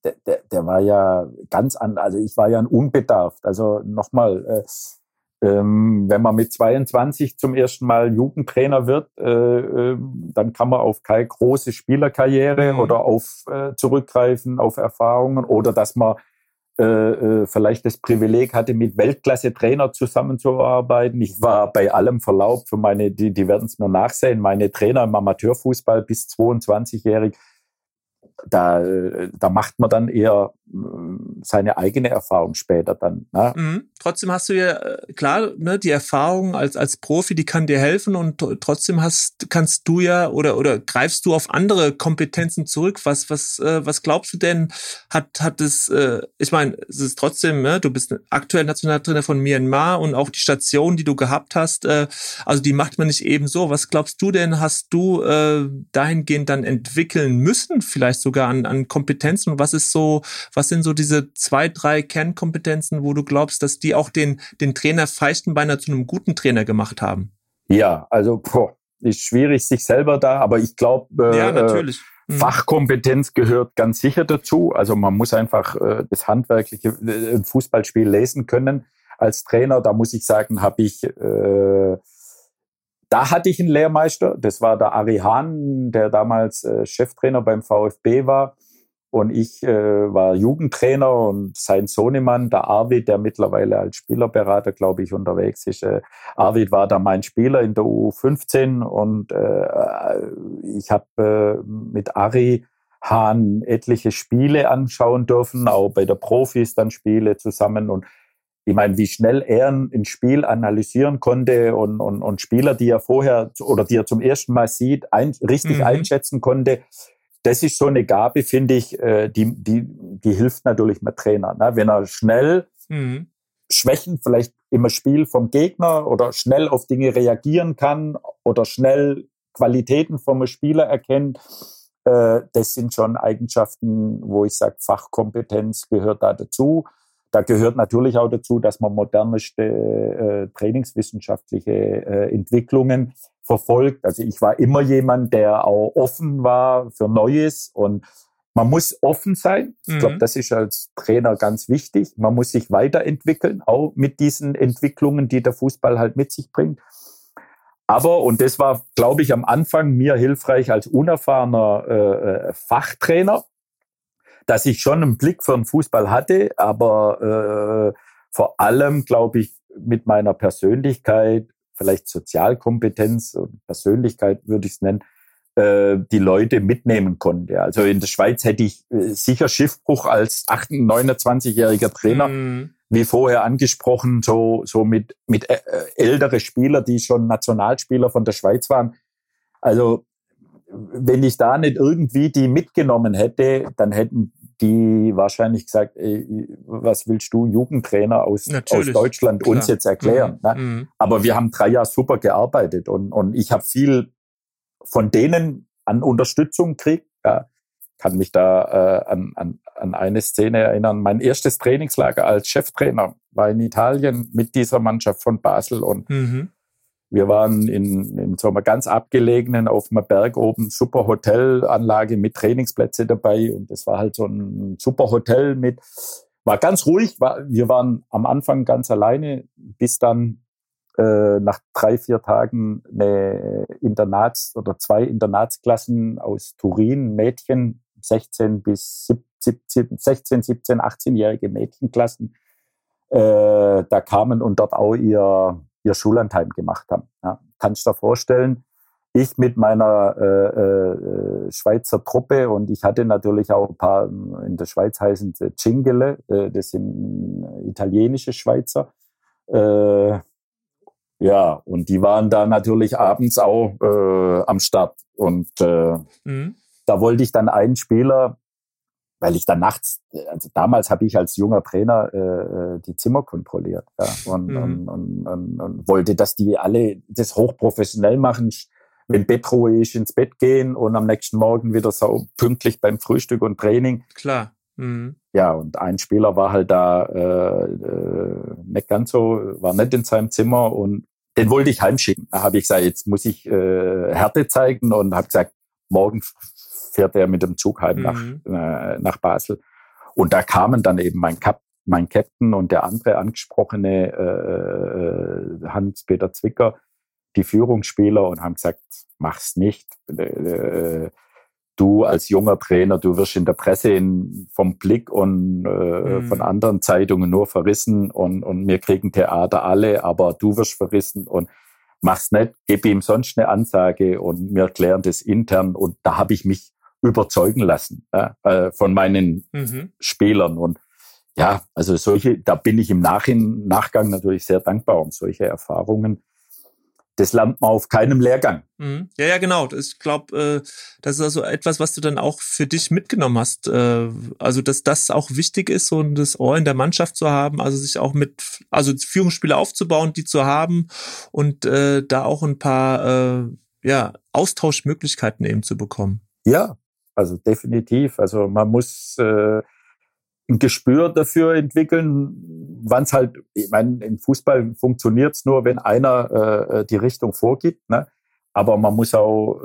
der war ja ganz anders. Also ich war ja ein Unbedarft. Also nochmal, wenn man mit 22 zum ersten Mal Jugendtrainer wird, dann kann man auf keine große Spielerkarriere oder auf zurückgreifen, auf Erfahrungen oder dass man vielleicht das Privileg hatte, mit Weltklasse-Trainer zusammenzuarbeiten. Ich war bei allem Verlaub, für meine, die werden es mir nachsehen, meine Trainer im Amateurfußball bis 22-jährig, da macht man dann eher seine eigene Erfahrung später dann. Ne? Mhm. Trotzdem hast du ja, klar, ne, die Erfahrung als Profi, die kann dir helfen und trotzdem kannst du ja oder greifst du auf andere Kompetenzen zurück. Was glaubst du denn, hat es, ich meine, es ist trotzdem, ne, du bist aktuell Nationaltrainer von Myanmar und auch die Station, die du gehabt hast, also die macht man nicht eben so. Was glaubst du denn, hast du dahingehend dann entwickeln müssen, vielleicht sogar an Kompetenzen? Und was sind so diese 2, 3 Kernkompetenzen, wo du glaubst, dass die auch den Trainer Feichtenbeiner zu einem guten Trainer gemacht haben? Ja, also ist schwierig, sich selber da, aber ich glaube, ja, natürlich. Fachkompetenz gehört ganz sicher dazu. Also man muss einfach das handwerkliche Fußballspiel lesen können als Trainer. Da muss ich sagen, hatte ich einen Lehrmeister, das war der Ari Hahn, der damals Cheftrainer beim VfB war. Und ich war Jugendtrainer und sein Sohnemann, der Arvid, der mittlerweile als Spielerberater, glaube ich, unterwegs ist. Arvid war da mein Spieler in der U15 und ich habe mit Ari Hahn etliche Spiele anschauen dürfen, auch bei der Profis dann Spiele zusammen. Und ich meine, wie schnell er ein Spiel analysieren konnte und Spieler, die er vorher oder die er zum ersten Mal sieht, richtig einschätzen konnte. Das ist so eine Gabe, finde ich, die hilft natürlich mit Trainer. Ne? Wenn er schnell Schwächen vielleicht im Spiel vom Gegner oder schnell auf Dinge reagieren kann oder schnell Qualitäten vom Spieler erkennt, das sind schon Eigenschaften, wo ich sage, Fachkompetenz gehört da dazu. Da gehört natürlich auch dazu, dass man modernste trainingswissenschaftliche Entwicklungen verfolgt. Also ich war immer jemand, der auch offen war für Neues und man muss offen sein. Ich glaube, das ist als Trainer ganz wichtig. Man muss sich weiterentwickeln, auch mit diesen Entwicklungen, die der Fußball halt mit sich bringt. Aber, und das war, glaube ich, am Anfang mir hilfreich als unerfahrener Fachtrainer, dass ich schon einen Blick für den Fußball hatte, aber vor allem, glaube ich, mit meiner Persönlichkeit, vielleicht Sozialkompetenz und Persönlichkeit würde ich es nennen, die Leute mitnehmen konnte. Also in der Schweiz hätte ich sicher Schiffbruch als 29-jähriger Trainer, wie vorher angesprochen, so mit ältere Spieler, die schon Nationalspieler von der Schweiz waren. Also wenn ich da nicht irgendwie die mitgenommen hätte, dann hätten die wahrscheinlich gesagt, ey, was willst du Jugendtrainer aus Deutschland klar. uns jetzt erklären? Ne? Aber wir haben 3 Jahre super gearbeitet und ich habe viel von denen an Unterstützung gekriegt. Ja. kann mich da an eine Szene erinnern. Mein erstes Trainingslager als Cheftrainer war in Italien mit dieser Mannschaft von Basel. Und wir waren in so einem ganz abgelegenen, auf einem Berg oben, super Hotelanlage mit Trainingsplätze dabei. Und das war halt so ein super Hotel mit, war ganz ruhig. Wir waren am Anfang ganz alleine, bis dann nach 3-4 Tagen eine zwei Internatsklassen aus Turin, Mädchen, 16-, 17-, 18-jährige Mädchenklassen, da kamen und dort auch ihr Schullandheim gemacht haben. Ja, kannst du dir vorstellen, ich mit meiner Schweizer Truppe, und ich hatte natürlich auch ein paar, in der Schweiz heißen sie Cingele, das sind italienische Schweizer. Ja, und die waren da natürlich abends auch am Start. Und da wollte ich dann einen Spieler, weil ich dann nachts, also damals habe ich als junger Trainer die Zimmer kontrolliert, ja, und wollte, dass die alle das hochprofessionell machen, wenn Bettruhe ist, ins Bett gehen und am nächsten Morgen wieder so pünktlich beim Frühstück und Training. Klar. Ja, und ein Spieler war halt da nicht ganz so, war nicht in seinem Zimmer, und den wollte ich heimschicken. Da habe ich gesagt, jetzt muss ich Härte zeigen, und habe gesagt, morgen fährt er mit dem Zug heim nach Basel. Und da kamen dann eben mein Captain und der andere angesprochene Hans-Peter Zwicker, die Führungsspieler, und haben gesagt, mach's nicht. Du als junger Trainer, du wirst in der Presse vom Blick und von anderen Zeitungen nur verrissen, und wir kriegen Theater alle, aber du wirst verrissen, und mach's nicht, gib ihm sonst eine Ansage und wir klären das intern. Und da habe ich mich überzeugen lassen von meinen Spielern. Und ja, also da bin ich im Nachgang natürlich sehr dankbar um solche Erfahrungen. Das lernt man auf keinem Lehrgang. Ja, ja, genau. Ich glaube, das ist also etwas, was du dann auch für dich mitgenommen hast. Also, dass das auch wichtig ist, und das Ohr in der Mannschaft zu haben, also sich auch mit Führungsspieler aufzubauen, die zu haben, und da auch ein paar Austauschmöglichkeiten eben zu bekommen. Ja, also definitiv. Also man muss ein Gespür dafür entwickeln, wann es halt, ich meine, im Fußball funktioniert es nur, wenn einer die Richtung vorgibt, ne? Aber man muss auch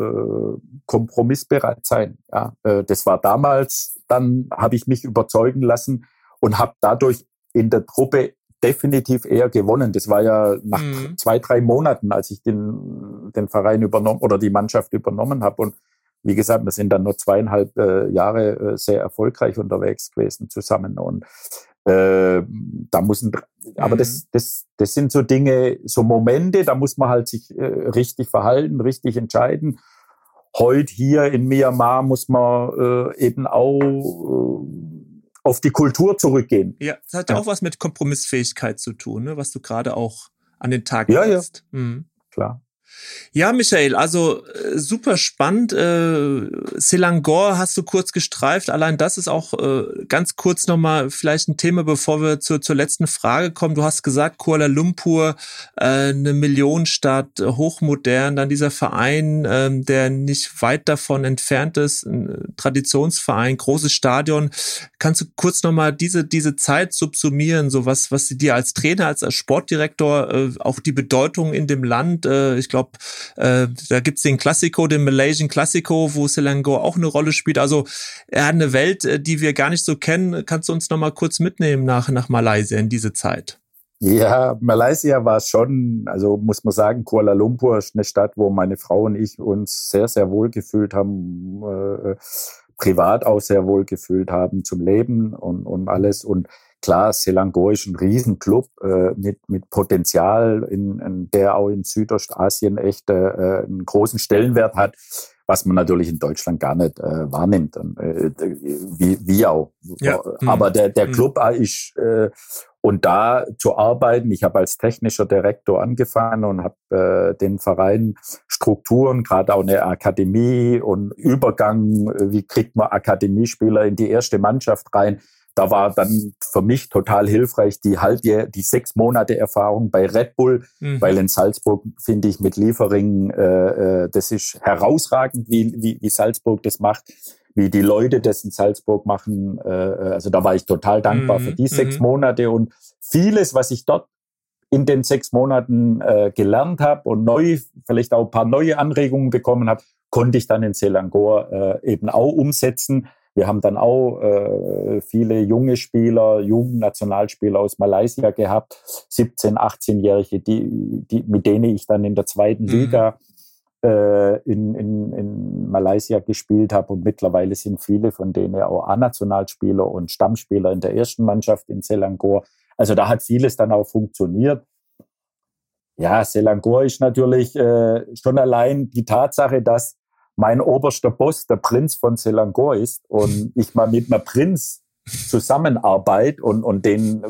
kompromissbereit sein. Ja? Das war damals, dann habe ich mich überzeugen lassen und habe dadurch in der Truppe definitiv eher gewonnen. Das war ja nach 2-3 Monaten, als ich den Verein übernommen oder die Mannschaft übernommen habe. Und wie gesagt, wir sind dann nur 2,5 Jahre sehr erfolgreich unterwegs gewesen zusammen. Und da muss aber das sind so Dinge, so Momente, da muss man halt sich richtig verhalten, richtig entscheiden. Heute hier in Myanmar muss man eben auch auf die Kultur zurückgehen. Ja, das hat ja auch was mit Kompromissfähigkeit zu tun, ne? Was du gerade auch an den Tag legst. Ja, klar. Ja, Michael, also super spannend. Selangor hast du kurz gestreift. Allein das ist auch ganz kurz nochmal vielleicht ein Thema, bevor wir zur letzten Frage kommen. Du hast gesagt, Kuala Lumpur, eine Millionenstadt, hochmodern. Dann dieser Verein, der nicht weit davon entfernt ist, ein Traditionsverein, großes Stadion. Kannst du kurz nochmal diese Zeit subsumieren, so was dir als Trainer, als Sportdirektor, auch die Bedeutung in dem Land, ich glaube, da gibt es den Malaysian Classico, wo Selangor auch eine Rolle spielt. Also er hat eine Welt, die wir gar nicht so kennen. Kannst du uns noch mal kurz mitnehmen nach Malaysia in diese Zeit? Ja, Malaysia war schon, also muss man sagen, Kuala Lumpur ist eine Stadt, wo meine Frau und ich uns sehr, sehr wohl gefühlt haben, privat auch sehr wohl gefühlt haben zum Leben und alles. Und klar, Selangor ist ein Riesenclub mit Potenzial, der auch in Südostasien echt einen großen Stellenwert hat, was man natürlich in Deutschland gar nicht wahrnimmt, wie auch. Ja. Aber der Club ist, und da zu arbeiten, ich habe als technischer Direktor angefangen und habe den Verein Strukturen, gerade auch eine Akademie und Übergang, wie kriegt man Akademiespieler in die erste Mannschaft rein. Da war dann für mich total hilfreich die 6 Monate Erfahrung bei Red Bull, weil in Salzburg, finde ich, mit Liefering, das ist herausragend, wie Salzburg das macht. wie die Leute das in Salzburg machen. Also da war ich total dankbar für die 6 Monate und vieles, was ich dort in den 6 Monaten gelernt habe und neu, vielleicht auch ein paar neue Anregungen bekommen habe, konnte ich dann in Selangor eben auch umsetzen. Wir haben dann auch viele junge Spieler, Jugendnationalspieler aus Malaysia gehabt, 17-, 18-Jährige, die, mit denen ich dann in der 2. Liga in Malaysia gespielt habe. Und mittlerweile sind viele von denen auch A-Nationalspieler und Stammspieler in der ersten Mannschaft in Selangor. Also da hat vieles dann auch funktioniert. Ja, Selangor ist natürlich schon allein die Tatsache, dass mein oberster Boss der Prinz von Selangor ist und ich mal mit einem Prinz zusammenarbeite und den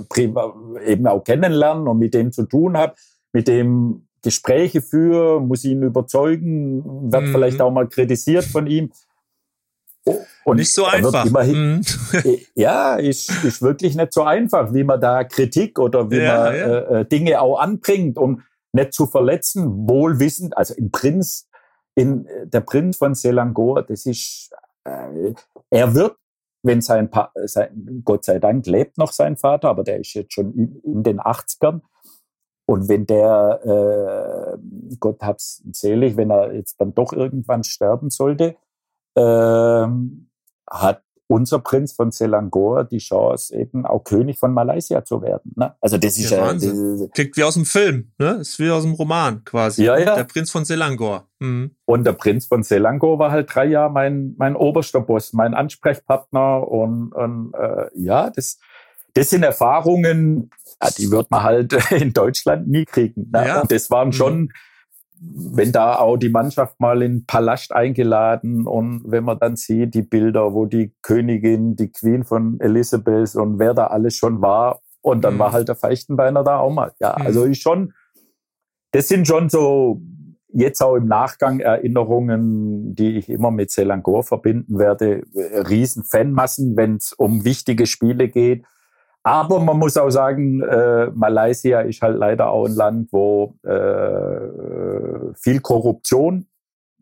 eben auch kennenlernen und mit dem zu tun habe, mit dem Gespräche führe, muss ihn überzeugen, wird vielleicht auch mal kritisiert von ihm. Und nicht so einfach. Immerhin, ja, ist wirklich nicht so einfach, wie man da Kritik oder wie Dinge auch anbringt, um nicht zu verletzen, wohlwissend. Also der Prinz von Selangor, das ist, er wird, wenn Gott sei Dank lebt noch sein Vater, aber der ist jetzt schon in den 80ern. Und wenn der, Gott hab's selig, wenn er jetzt dann doch irgendwann sterben sollte, hat unser Prinz von Selangor die Chance, eben auch König von Malaysia zu werden. Ne? Also das ist ja klingt wie aus dem Film, ne? Ist wie aus dem Roman quasi. Ja, ja. Der Prinz von Selangor. Mhm. Und der Prinz von Selangor war halt 3 Jahre mein oberster Boss, mein Ansprechpartner. Und ja, das sind Erfahrungen, die wird man halt in Deutschland nie kriegen. Ne? Ja. Und das waren schon... Wenn da auch die Mannschaft mal in den Palast eingeladen und wenn man dann sieht, die Bilder, wo die Königin, die Queen von Elisabeth und wer da alles schon war und dann war halt der Feichtenbeiner da auch mal. Ja, also ich schon, das sind schon so jetzt auch im Nachgang Erinnerungen, die ich immer mit Selangor verbinden werde. Riesen Fanmassen, wenn es um wichtige Spiele geht. Aber man muss auch sagen, Malaysia ist halt leider auch ein Land, wo viel Korruption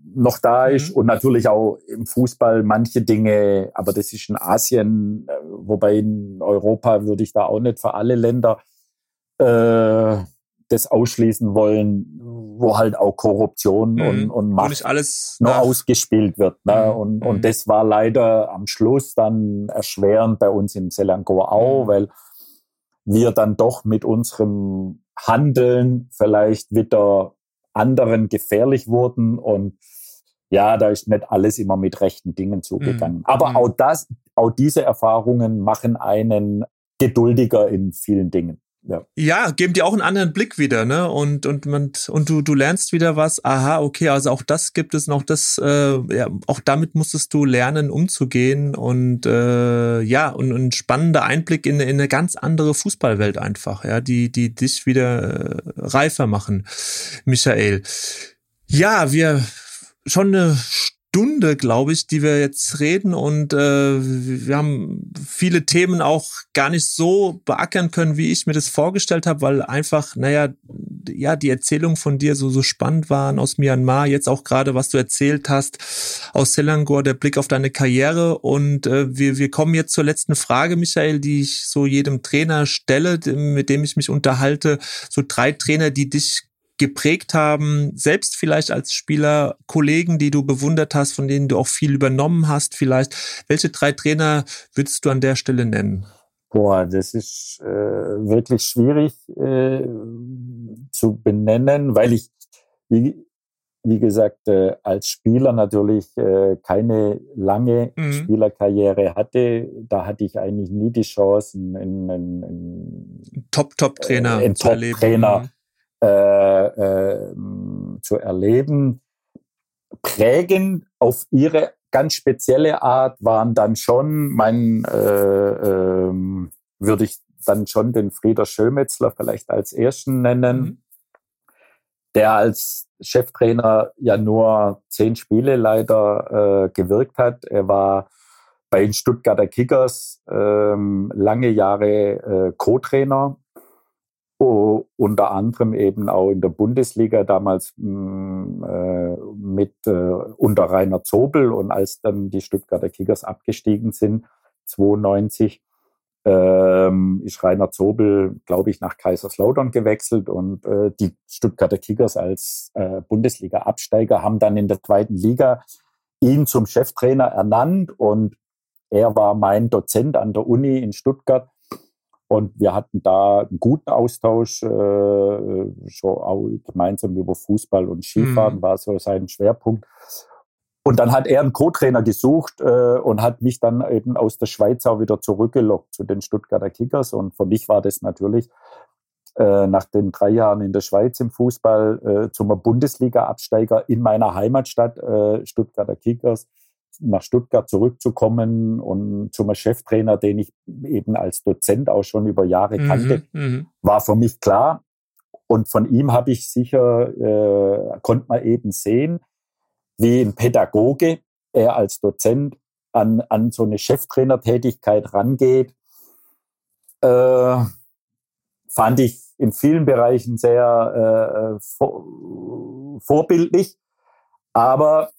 noch da ist und natürlich auch im Fußball manche Dinge, aber das ist in Asien, wobei in Europa würde ich da auch nicht für alle Länder das ausschließen wollen, wo halt auch Korruption und Macht alles nur ausgespielt wird. Ne? Und das war leider am Schluss dann erschwerend bei uns in Selangor auch, weil wir dann doch mit unserem Handeln vielleicht wieder anderen gefährlich wurden. Und ja, da ist nicht alles immer mit rechten Dingen zugegangen. Aber auch diese Erfahrungen machen einen geduldiger in vielen Dingen. Ja, geben dir auch einen anderen Blick wieder, ne? Und du lernst wieder was. Aha, okay, also auch das gibt es noch, das auch damit musstest du lernen, umzugehen und ein spannender Einblick in eine ganz andere Fußballwelt einfach, ja, die dich wieder reifer machen, Michael. Ja, Stunde, glaube ich, die wir jetzt reden und wir haben viele Themen auch gar nicht so beackern können, wie ich mir das vorgestellt habe, weil einfach, die Erzählungen von dir so spannend waren aus Myanmar, jetzt auch gerade, was du erzählt hast aus Selangor, der Blick auf deine Karriere und wir kommen jetzt zur letzten Frage, Michael, die ich so jedem Trainer stelle, mit dem ich mich unterhalte, so 3 Trainer, die dich geprägt haben, selbst vielleicht als Spieler, Kollegen, die du bewundert hast, von denen du auch viel übernommen hast vielleicht. Welche 3 Trainer würdest du an der Stelle nennen? Boah, das ist wirklich schwierig zu benennen, weil ich, wie gesagt, als Spieler natürlich keine lange Spielerkarriere hatte. Da hatte ich eigentlich nie die Chance, einen Top-Trainer zu erleben. Zu erleben. Prägend auf ihre ganz spezielle Art waren dann schon würde ich dann schon den Frieder Schömetzler vielleicht als ersten nennen, der als Cheftrainer ja nur 10 Spiele leider gewirkt hat. Er war bei den Stuttgarter Kickers lange Jahre Co-Trainer. unter anderem eben auch in der Bundesliga damals unter Rainer Zobel, und als dann die Stuttgarter Kickers abgestiegen sind, 92, ist Rainer Zobel, glaube ich, nach Kaiserslautern gewechselt, und die Stuttgarter Kickers als Bundesliga-Absteiger haben dann in der zweiten Liga ihn zum Cheftrainer ernannt, und er war mein Dozent an der Uni in Stuttgart. Und wir hatten da einen guten Austausch, schon auch gemeinsam über Fußball und Skifahren, war so sein Schwerpunkt. Und dann hat er einen Co-Trainer gesucht und hat mich dann eben aus der Schweiz auch wieder zurückgelockt zu den Stuttgarter Kickers. Und für mich war das natürlich nach den 3 Jahren in der Schweiz im Fußball zum Bundesliga-Absteiger in meiner Heimatstadt Stuttgarter Kickers, nach Stuttgart zurückzukommen und zum Cheftrainer, den ich eben als Dozent auch schon über Jahre kannte, war für mich klar. Und von ihm habe ich sicher, konnte man eben sehen, wie ein Pädagoge, er als Dozent, an so eine Cheftrainertätigkeit rangeht. Fand ich in vielen Bereichen sehr vorbildlich, aber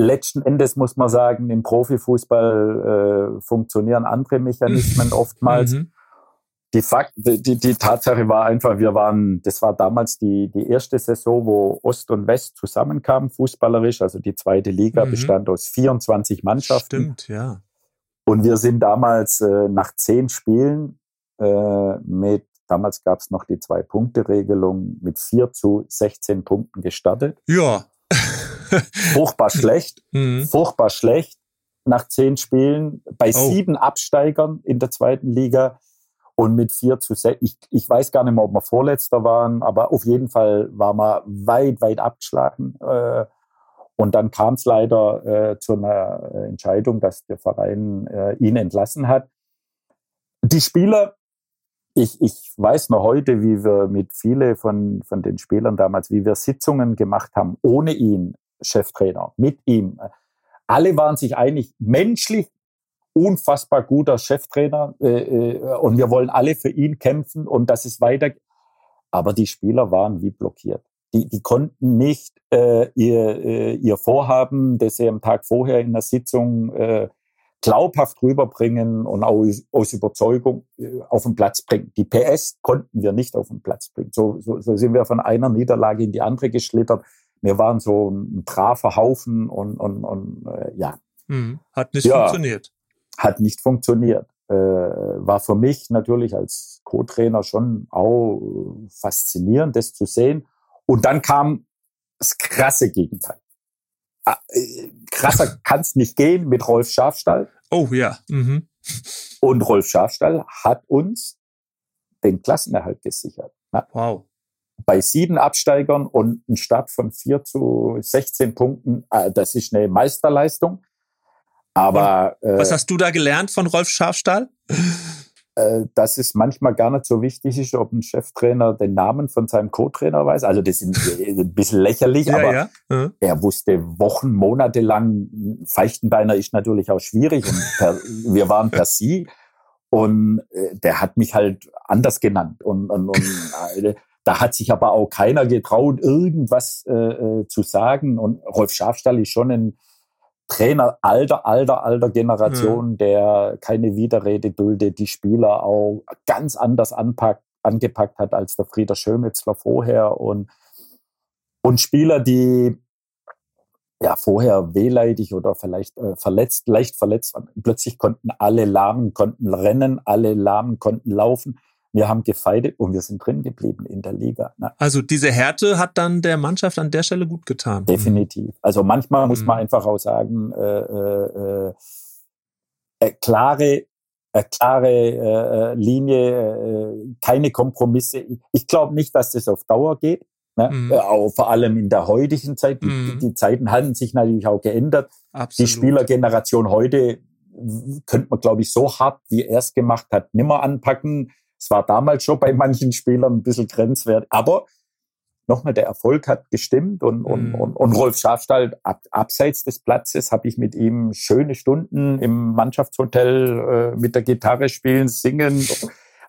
letzten Endes muss man sagen, im Profifußball funktionieren andere Mechanismen oftmals. Die Tatsache war einfach, das war damals die erste Saison, wo Ost und West zusammenkamen, fußballerisch. Also die zweite Liga bestand aus 24 Mannschaften. Stimmt, ja. Und wir sind damals nach 10 Spielen damals gab es noch die 2-Punkte-Regelung, mit 4-16 Punkten gestartet. Ja. Furchtbar schlecht nach 10 Spielen bei 7 Absteigern in der zweiten Liga und mit 4-6. Ich weiß gar nicht mehr, ob wir Vorletzter waren, aber auf jeden Fall war man weit, weit abgeschlagen. Und dann kam es leider zu einer Entscheidung, dass der Verein ihn entlassen hat. Die Spieler, ich weiß noch heute, wie wir mit vielen von den Spielern damals, wie wir Sitzungen gemacht haben, ohne ihn, Cheftrainer, mit ihm. Alle waren sich einig, menschlich unfassbar guter Cheftrainer, und wir wollen alle für ihn kämpfen und dass es weitergeht. Aber die Spieler waren wie blockiert. Die konnten nicht ihr Vorhaben, das sie am Tag vorher in der Sitzung glaubhaft rüberbringen und auch aus Überzeugung auf den Platz bringen. Die PS konnten wir nicht auf den Platz bringen. So sind wir von einer Niederlage in die andere geschlittert. Wir waren so ein braver Haufen und ja. Hat nicht funktioniert. Hat nicht funktioniert. War für mich natürlich als Co-Trainer schon auch faszinierend, das zu sehen. Und dann kam das krasse Gegenteil. Krasser kann es nicht gehen mit Rolf Schafstall. Oh ja. Mhm. Und Rolf Schafstall hat uns den Klassenerhalt gesichert. Wow. Bei 7 Absteigern und einem Start von 4-16 Punkten, das ist eine Meisterleistung. Aber was hast du da gelernt von Rolf Schafstall? Dass es manchmal gar nicht so wichtig ist, ob ein Cheftrainer den Namen von seinem Co-Trainer weiß. Also das ist ein bisschen lächerlich, aber er wusste Wochen, Monate lang, Feichtenbeiner ist natürlich auch schwierig. Und wir waren per Sie und der hat mich halt anders genannt. Und da hat sich aber auch keiner getraut, irgendwas zu sagen. Und Rolf Schafstall ist schon ein Trainer alter Generation, der keine Widerrede duldet, die Spieler auch ganz anders angepackt hat als der Frieder Schömetzler vorher, und Spieler, die ja vorher wehleidig oder vielleicht leicht verletzt waren. Plötzlich konnten alle Lahmen, konnten rennen, alle Lahmen konnten laufen. Wir haben gefeitet und wir sind drin geblieben in der Liga. Ne? Also diese Härte hat dann der Mannschaft an der Stelle gut getan. Definitiv. Also manchmal muss man einfach auch sagen, klare Linie, keine Kompromisse. Ich glaube nicht, dass das auf Dauer geht. Ne? Auch vor allem in der heutigen Zeit. Die Zeiten haben sich natürlich auch geändert. Absolut. Die Spielergeneration heute könnte man, glaube ich, so hart, wie er es gemacht hat, nimmer anpacken. Es war damals schon bei manchen Spielern ein bisschen grenzwertig. Aber nochmal, der Erfolg hat gestimmt. Und Rolf Schafstall, abseits des Platzes, habe ich mit ihm schöne Stunden im Mannschaftshotel mit der Gitarre spielen, singen.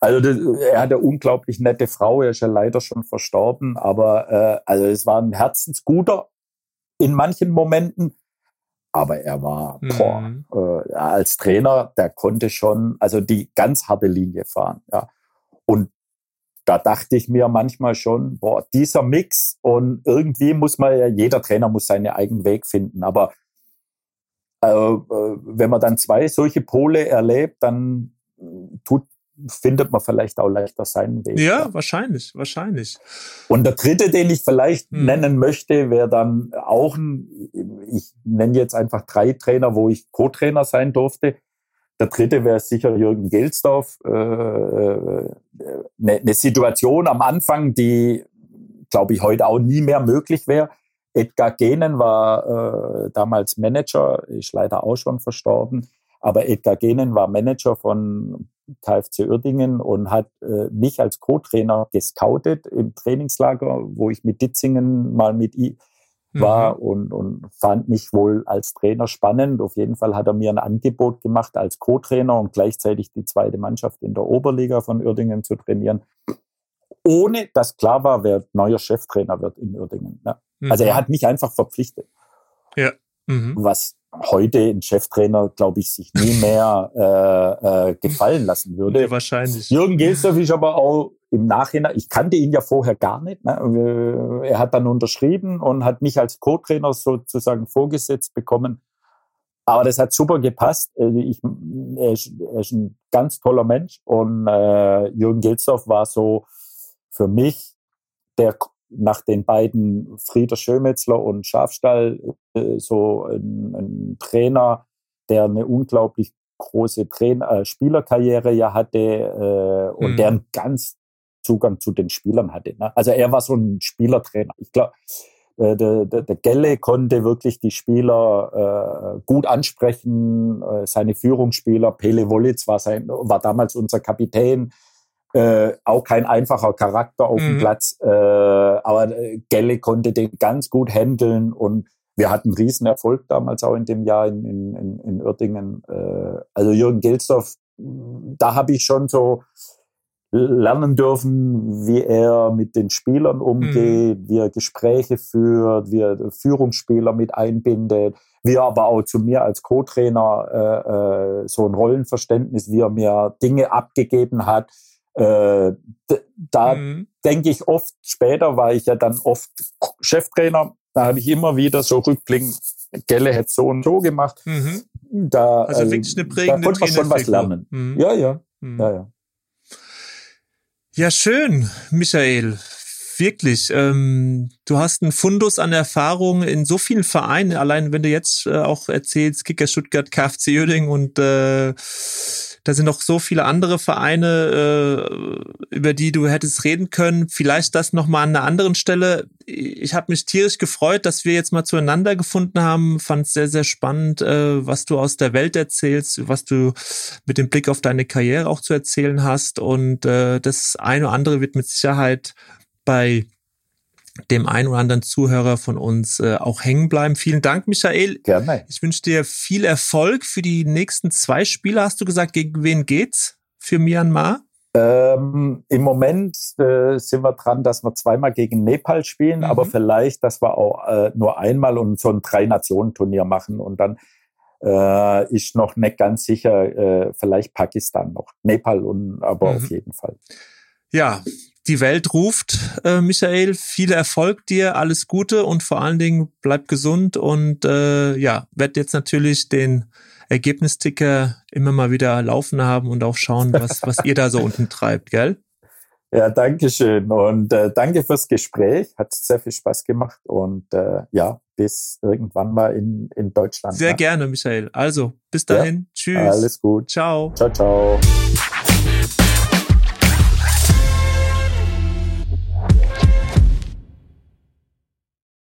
Also er hat eine unglaublich nette Frau, er ist ja leider schon verstorben, aber also es war ein Herzensguter in manchen Momenten, aber er war als Trainer, der konnte schon also die ganz harte Linie fahren, ja. Und da dachte ich mir manchmal schon, boah, dieser Mix, und irgendwie muss man ja, jeder Trainer muss seinen eigenen Weg finden, aber wenn man dann zwei solche Pole erlebt, dann findet man vielleicht auch leichter seinen Weg. Ja, ja. Wahrscheinlich. Und der dritte, den ich vielleicht nennen möchte, wäre dann auch ich nenne jetzt einfach drei Trainer, wo ich Co-Trainer sein durfte. Der dritte wäre sicher Jürgen Gelsdorf. Eine Situation am Anfang, die, glaube ich, heute auch nie mehr möglich wäre. Edgar Gehnen war damals Manager, ist leider auch schon verstorben, aber Edgar Gehnen war Manager von KFC Uerdingen und hat mich als Co-Trainer gescoutet im Trainingslager, wo ich mit Ditzingen mal mit war und fand mich wohl als Trainer spannend. Auf jeden Fall hat er mir ein Angebot gemacht, als Co-Trainer und gleichzeitig die zweite Mannschaft in der Oberliga von Uerdingen zu trainieren, ohne dass klar war, wer neuer Cheftrainer wird in Uerdingen. Ne? Mhm. Also er hat mich einfach verpflichtet. Ja. Mhm. Was heute ein Cheftrainer, glaube ich, sich nie mehr gefallen lassen würde. Nee, wahrscheinlich. Jürgen Gelsdorf ist aber auch im Nachhinein, ich kannte ihn ja vorher gar nicht, ne? Er hat dann unterschrieben und hat mich als Co-Trainer sozusagen vorgesetzt bekommen. Aber das hat super gepasst. Er ist ein ganz toller Mensch und Jürgen Gelsdorf war so für mich der nach den beiden Frieder Schömetzler und Schafstall so ein Trainer, der eine unglaublich große Spielerkarriere ja hatte und der einen ganz Zugang zu den Spielern hatte. Ne? Also er war so ein Spielertrainer. Ich glaube, der Gelle konnte wirklich die Spieler gut ansprechen, seine Führungsspieler. Pele Wollitz war damals unser Kapitän. Auch kein einfacher Charakter auf dem Platz, aber Gelle konnte den ganz gut handeln und wir hatten riesen Erfolg damals auch in dem Jahr in Uerdingen. Also Jürgen Gelsdorf, da habe ich schon so lernen dürfen, wie er mit den Spielern umgeht, wie er Gespräche führt, wie er Führungsspieler mit einbindet, wie er aber auch zu mir als Co-Trainer so ein Rollenverständnis, wie er mir Dinge abgegeben hat. Da denke ich oft, später war ich ja dann oft Cheftrainer, da habe ich immer wieder so rückblickend, Gelle hätte so und so gemacht. Mhm. Da, also wirklich eine prägende Trainerfigur. Da konnte man schon was lernen. Mhm. Ja. Ja, schön, Michael. Wirklich, du hast einen Fundus an Erfahrung in so vielen Vereinen, allein wenn du jetzt auch erzählst, Kicker Stuttgart, KFC Uerdingen und da sind noch so viele andere Vereine, über die du hättest reden können. Vielleicht das nochmal an einer anderen Stelle. Ich habe mich tierisch gefreut, dass wir jetzt mal zueinander gefunden haben. Fand es sehr, sehr spannend, was du aus der Welt erzählst, was du mit dem Blick auf deine Karriere auch zu erzählen hast. Und das eine oder andere wird mit Sicherheit bei dem einen oder anderen Zuhörer von uns auch hängen bleiben. Vielen Dank, Michael. Gerne. Ich wünsche dir viel Erfolg für die nächsten 2 Spiele. Hast du gesagt, gegen wen geht's für Myanmar? Im Moment sind wir dran, dass wir 2-mal gegen Nepal spielen, aber vielleicht, dass wir auch nur einmal und so ein 3-Nationen-Turnier machen und dann ist noch nicht ganz sicher, vielleicht Pakistan noch. Nepal und aber auf jeden Fall. Ja, die Welt ruft, Michael. Viel Erfolg dir, alles Gute und vor allen Dingen bleib gesund und werde jetzt natürlich den Ergebnisticker immer mal wieder laufen haben und auch schauen, was ihr da so unten treibt, gell? Ja, danke schön und danke fürs Gespräch. Hat sehr viel Spaß gemacht und bis irgendwann mal in Deutschland. Sehr gerne, Michael. Also, bis dahin. Ja. Tschüss. Alles gut. Ciao. Ciao, ciao.